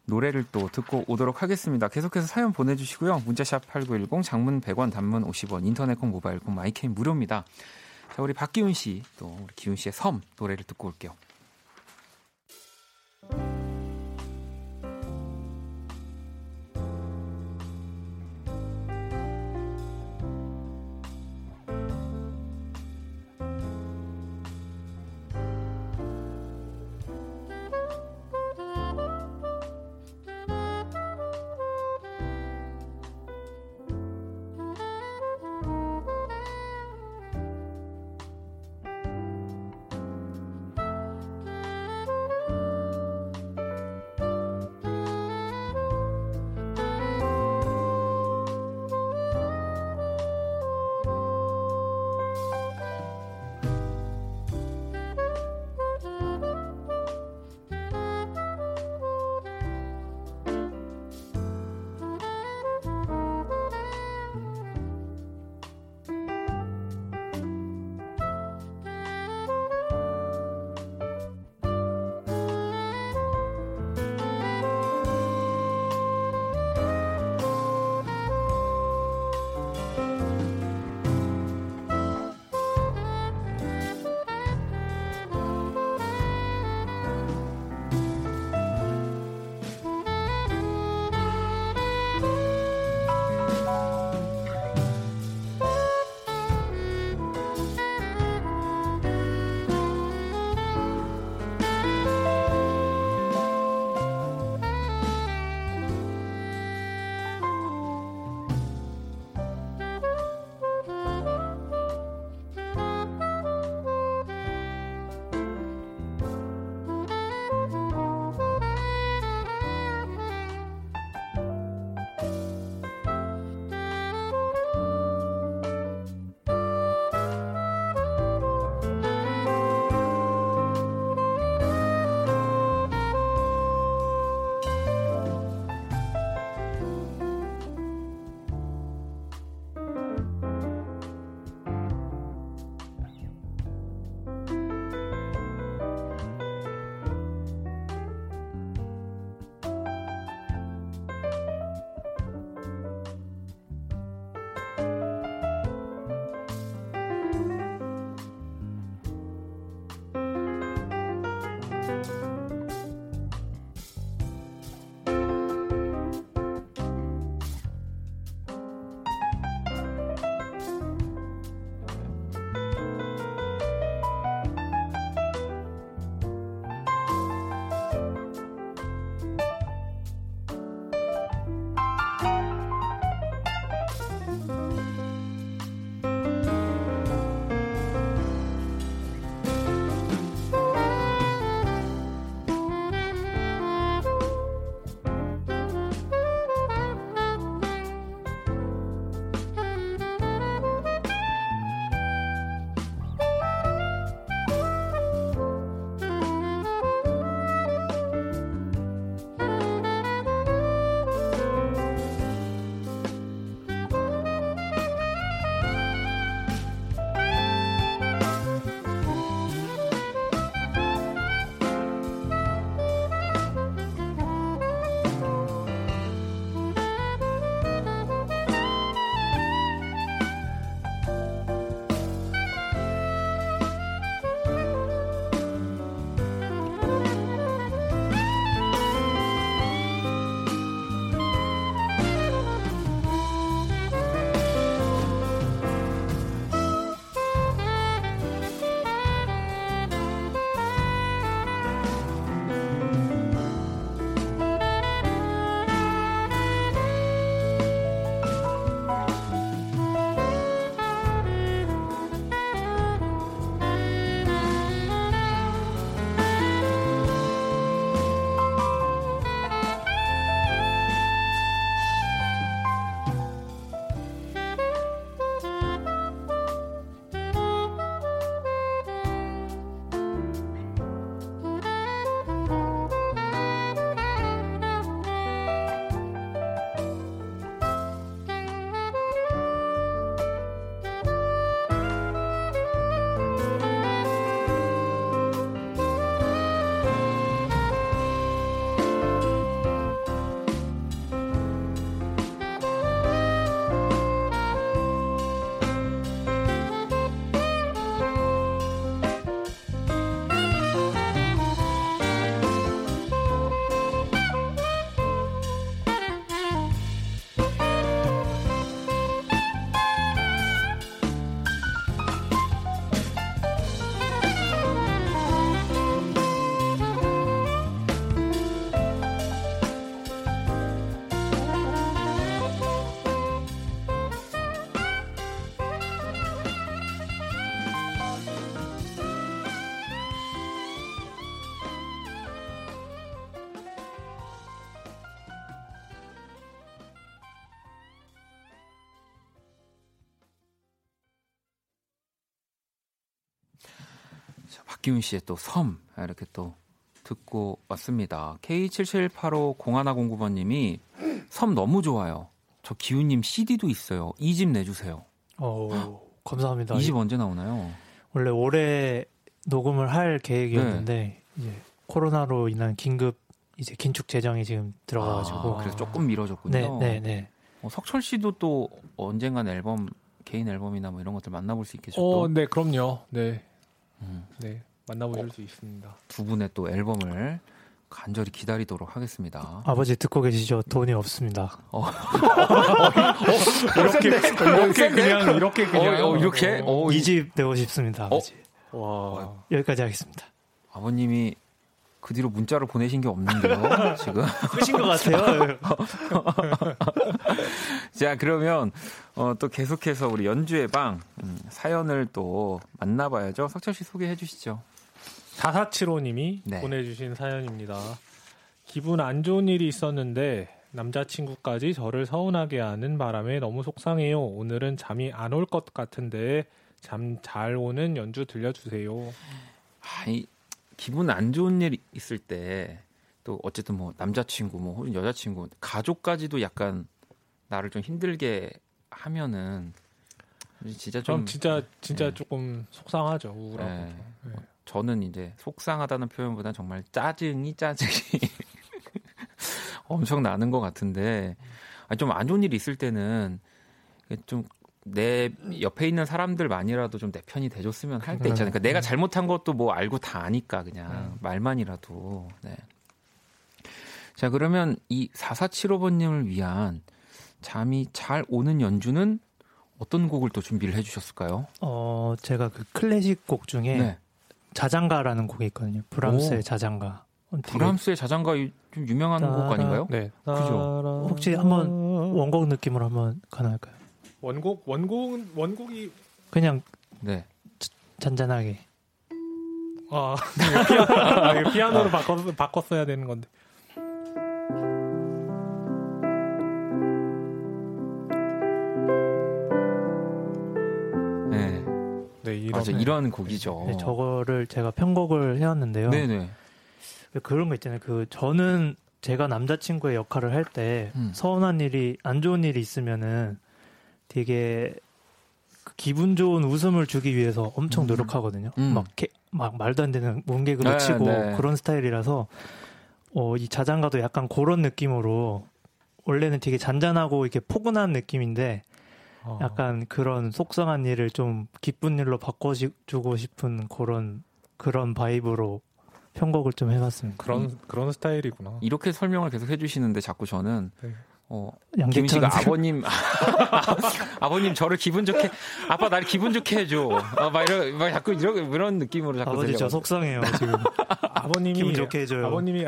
노래를 또 듣고 오도록 하겠습니다. 계속해서 사연 보내주시고요. 문자샵 팔구일공, 장문 백 원, 단문 오십 원, 인터넷콩, 모바일콩, 마이케이 무료입니다. 자, 우리 박기훈 씨, 또 우리 기훈 씨의 섬 노래를 듣고 올게요. 박기훈 씨의 또 섬 이렇게 또 듣고 왔습니다. 케이 칠칠팔오공일공구 번님이 섬 너무 좋아요. 저 기훈님 씨디도 있어요. 이 집 내주세요. 어, 감사합니다. 이 집 언제 나오나요? 원래 올해 녹음을 할 계획이었는데 네. 이제 코로나로 인한 긴급 이제 긴축 재정이 지금 들어가가지고 아, 그래서 조금 미뤄졌군요. 네, 네, 네. 어, 석철 씨도 또 언젠간 앨범 개인 앨범이나 뭐 이런 것들 만나볼 수 있겠죠? 어, 네, 그럼요. 네, 음. 네, 만나보실 어, 수 있습니다. 두 분의 또 앨범을 간절히 기다리도록 하겠습니다. 아버지 듣고 계시죠? 돈이 없습니다. 어. 이렇게, 이렇게 그냥 이렇게 그냥 어, 이렇게 어, 이 집 내고 싶습니다. 아버지. 어? 와. 여기까지 하겠습니다. 아버님이 그 뒤로 문자를 보내신 게 없는데요, 지금. 끄신 것 같아요. 자, 그러면 어, 또 계속해서 우리 연주의 방 음, 사연을 또 만나봐야죠. 석철 씨 소개해 주시죠. 사사칠오님이 네. 보내주신 사연입니다. 기분 안 좋은 일이 있었는데 남자친구까지 저를 서운하게 하는 바람에 너무 속상해요. 오늘은 잠이 안 올 것 같은데 잠 잘 오는 연주 들려주세요. 아니, 기분 안 좋은 일이 있을 때 또 어쨌든 뭐 남자친구 뭐 혹은 여자친구 가족까지도 약간 나를 좀 힘들게 하면은 진짜 좀 진짜 진짜 네. 조금 속상하죠. 우울하고. 네. 네. 저는 이제 속상하다는 표현보다는 정말 짜증이 짜증이 엄청 나는 것 같은데 좀 안 좋은 일이 있을 때는 좀 내 옆에 있는 사람들만이라도 좀 내 편이 돼줬으면 할 때 있잖아요. 그러니까 내가 잘못한 것도 뭐 알고 다 아니까 그냥 말만이라도. 네. 자, 그러면 이 사사칠오 번님을 위한 잠이 잘 오는 연주는 어떤 곡을 또 준비를 해주셨을까요? 어, 제가 그 클래식 곡 중에 네. 자장가라는 곡이 있거든요. 브람스의 오. 자장가. 브람스의 자장가 좀 유명한 곡 아닌가요? 네. 그죠. 혹시 한번 원곡 느낌으로 한번 가능할까요? 원곡 원곡은 원곡이 그냥 네. 잔잔하게. 아, 피아노, 피아노로 바꿔 바꿨어야 되는 건데. 맞아, 이런 곡이죠. 네, 저거를 제가 편곡을 해왔는데요. 네네. 그런 거 있잖아요. 그 저는 제가 남자친구의 역할을 할 때 음. 서운한 일이 안 좋은 일이 있으면은 되게 기분 좋은 웃음을 주기 위해서 엄청 노력하거든요. 음. 막, 개, 막 말도 안 되는 몸개그로 네, 치고 네. 그런 스타일이라서 어, 이 자장가도 약간 그런 느낌으로 원래는 되게 잔잔하고 이렇게 포근한 느낌인데. 약간 그런 속상한 일을 좀 기쁜 일로 바꿔주고 싶은 그런 그런 바이브로 편곡을 좀 해봤습니다. 그런 음, 그런 스타일이구나. 이렇게 설명을 계속 해주시는데 자꾸 저는 네. 어, 김 씨가 아버님 아버님 저를 기분 좋게 아빠 나를 기분 좋게 해줘. 어, 막 이런 막 자꾸 이런 이런 느낌으로 자꾸 아버지 저 속상해요 지금. 아버님이 기분 좋게 해줘요. 아버님이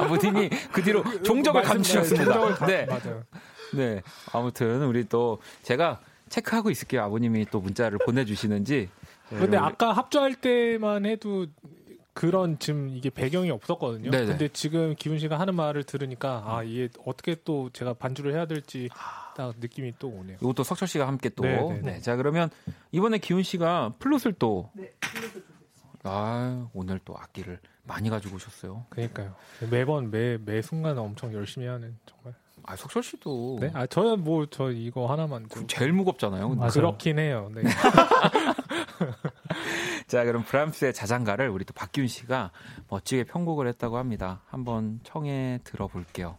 아버님이 그 뒤로 종적을 감추셨습니다. 네. 맞아요. 네, 아무튼 우리 또 제가 체크하고 있을게요. 아버님이 또 문자를 보내주시는지. 그런데 아까 합주할 때만 해도 그런 지금 이게 배경이 없었거든요. 네네. 근데 지금 기훈 씨가 하는 말을 들으니까 아 이게 어떻게 또 제가 반주를 해야 될지 딱 느낌이 또 오네요. 이것도 석철 씨가 함께 또. 네, 자 그러면 이번에 기훈 씨가 플룻을 또. 네, 플룻을 아 오늘 또 악기를 많이 가지고 오셨어요. 그러니까요. 매번 매 매 순간 엄청 열심히 하는 정말. 아 석철 씨도 네? 아 저는 뭐 저 이거 하나만 좀... 제일 무겁잖아요. 근데. 그렇긴 해요. 네. 자 그럼 브람스의 자장가를 우리 또 박기훈 씨가 멋지게 편곡을 했다고 합니다. 한번 청해 들어볼게요.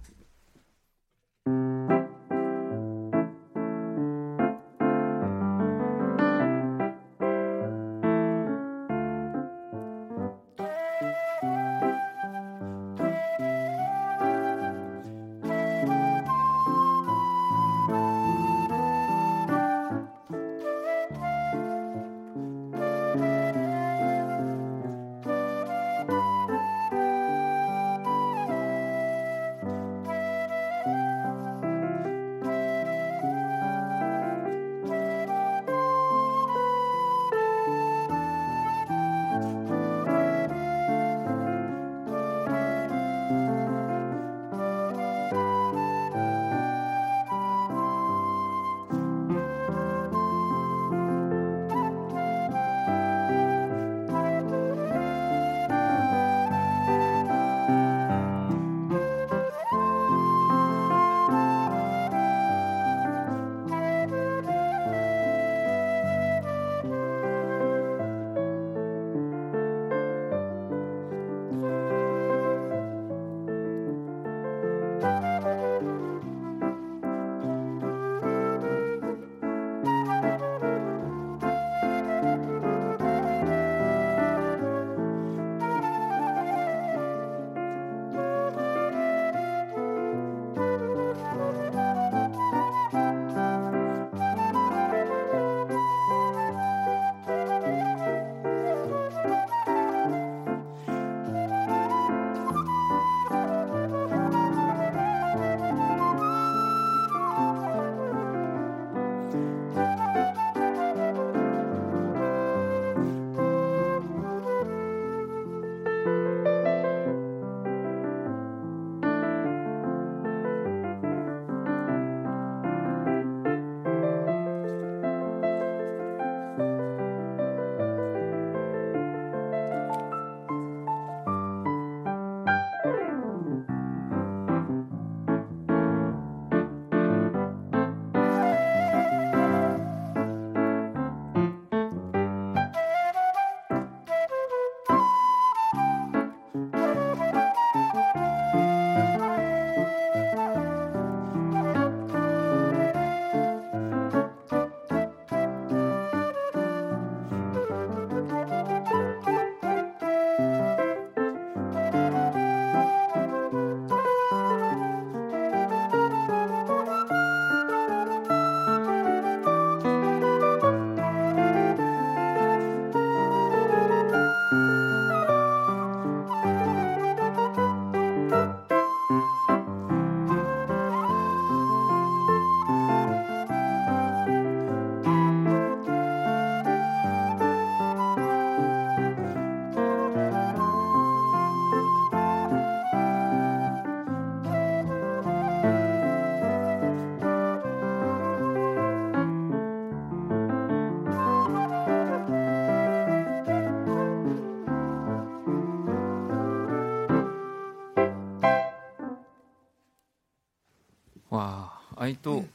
아, 아니 또 음.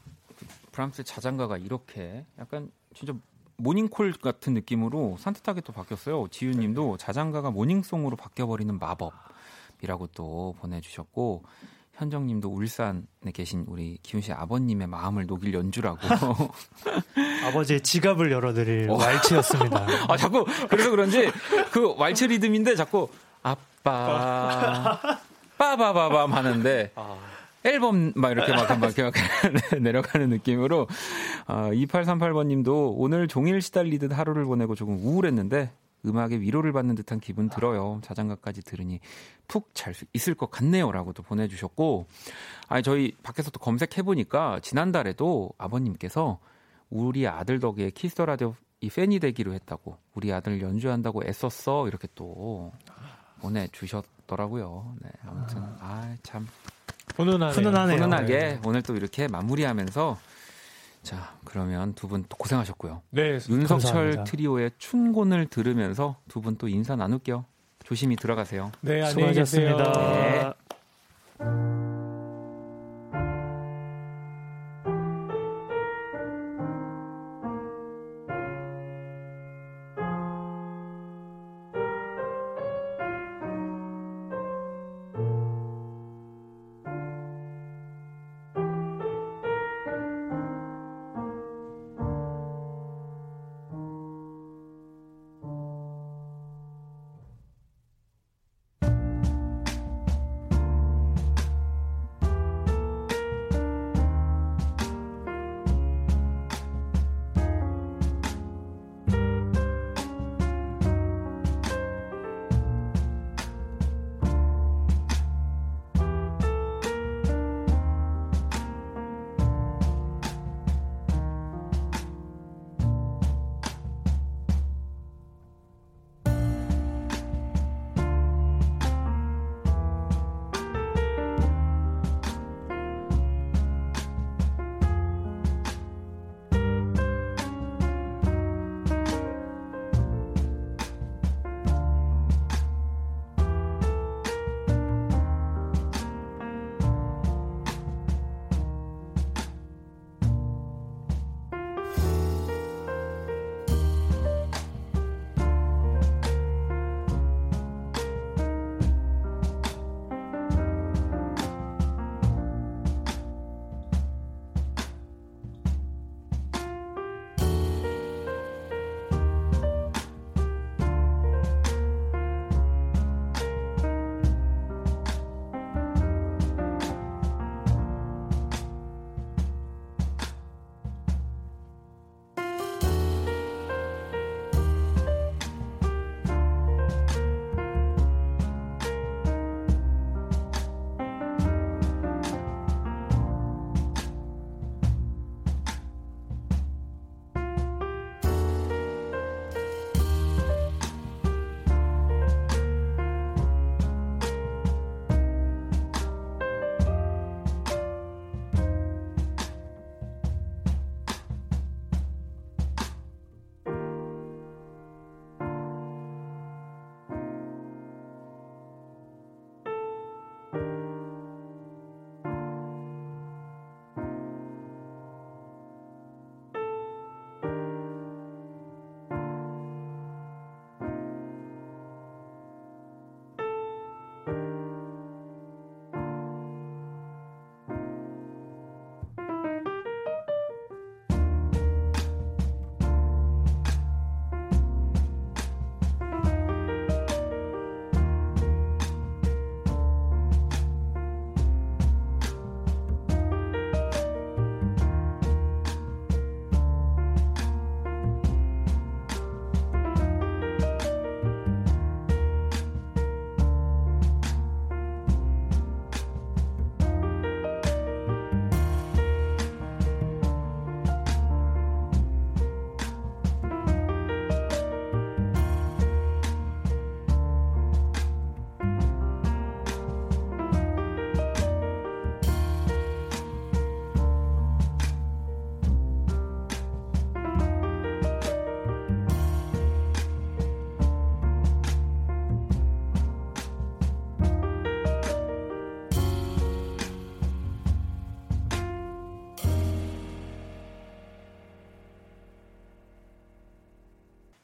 브람스 자장가가 이렇게 약간 진짜 모닝콜 같은 느낌으로 산뜻하게 또 바뀌었어요. 지윤님도 자장가가 모닝송으로 바뀌어버리는 마법이라고 또 보내주셨고, 현정님도 울산에 계신 우리 기훈 씨 아버님의 마음을 녹일 연주라고. 아버지의 지갑을 열어드릴 왈츠였습니다. 아 자꾸 그래서 그런지 그 왈츠 리듬인데 자꾸 아빠 빠바바밤 하는데. 아. 앨범 막 이렇게 막 막 이렇게 막 내려가는 느낌으로. 아, 이팔삼팔 번님도 오늘 종일 시달리듯 하루를 보내고 조금 우울했는데 음악에 위로를 받는 듯한 기분 들어요. 자장가까지 들으니 푹 잘 수 있을 것 같네요라고 또 보내주셨고, 아니 저희 밖에서 또 검색해보니까 지난달에도 아버님께서 우리 아들 덕에 키스더라디오 이 팬이 되기로 했다고, 우리 아들 연주한다고 애썼어 이렇게 또 보내주셨더라고요. 네, 아무튼 아 참. 훈훈하네요. 훈훈하네요. 훈훈하게 오늘 또 이렇게 마무리하면서, 자 그러면 두 분 또 고생하셨고요. 네, 윤석철 감사합니다. 트리오의 춘곤을 들으면서 두 분 또 인사 나눌게요. 조심히 들어가세요. 네, 수고하셨습니다. 네.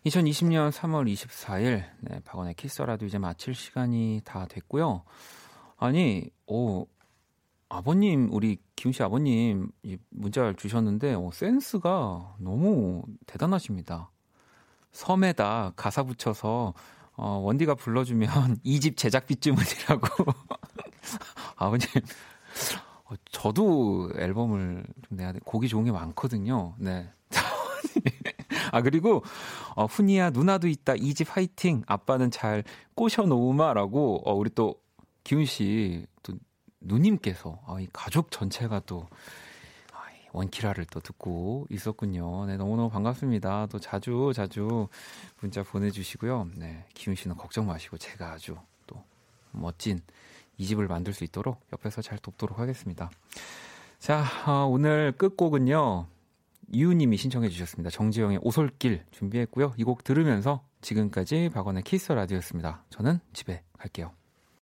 이천이십 년 삼월 이십사일 네, 박원의 키스라디오 이제 마칠 시간이 다 됐고요. 아니, 오, 아버님, 우리 기훈 씨 아버님 문자를 주셨는데 오, 센스가 너무 대단하십니다. 섬에다 가사 붙여서 어, 원디가 불러주면 이 집 제작비쯤은이라고. 아버님, 어, 저도 앨범을 좀 내야 돼. 곡이 좋은 게 많거든요. 네. 아, 그리고, 어, 훈이야, 누나도 있다. 이 집 화이팅. 아빠는 잘 꼬셔놓으마라고, 어, 우리 또, 기훈 씨, 또, 누님께서, 어, 이 가족 전체가 또, 원키라를 또 듣고 있었군요. 네, 너무너무 반갑습니다. 또 자주, 자주 문자 보내주시고요. 네, 기훈 씨는 걱정 마시고, 제가 아주 또, 멋진 이 집을 만들 수 있도록 옆에서 잘 돕도록 하겠습니다. 자, 어, 오늘 끝곡은요. 이유님이 신청해 주셨습니다. 정지영의 오솔길 준비했고요. 이 곡 들으면서 지금까지 박원의 키스 라디오였습니다. 저는 집에 갈게요.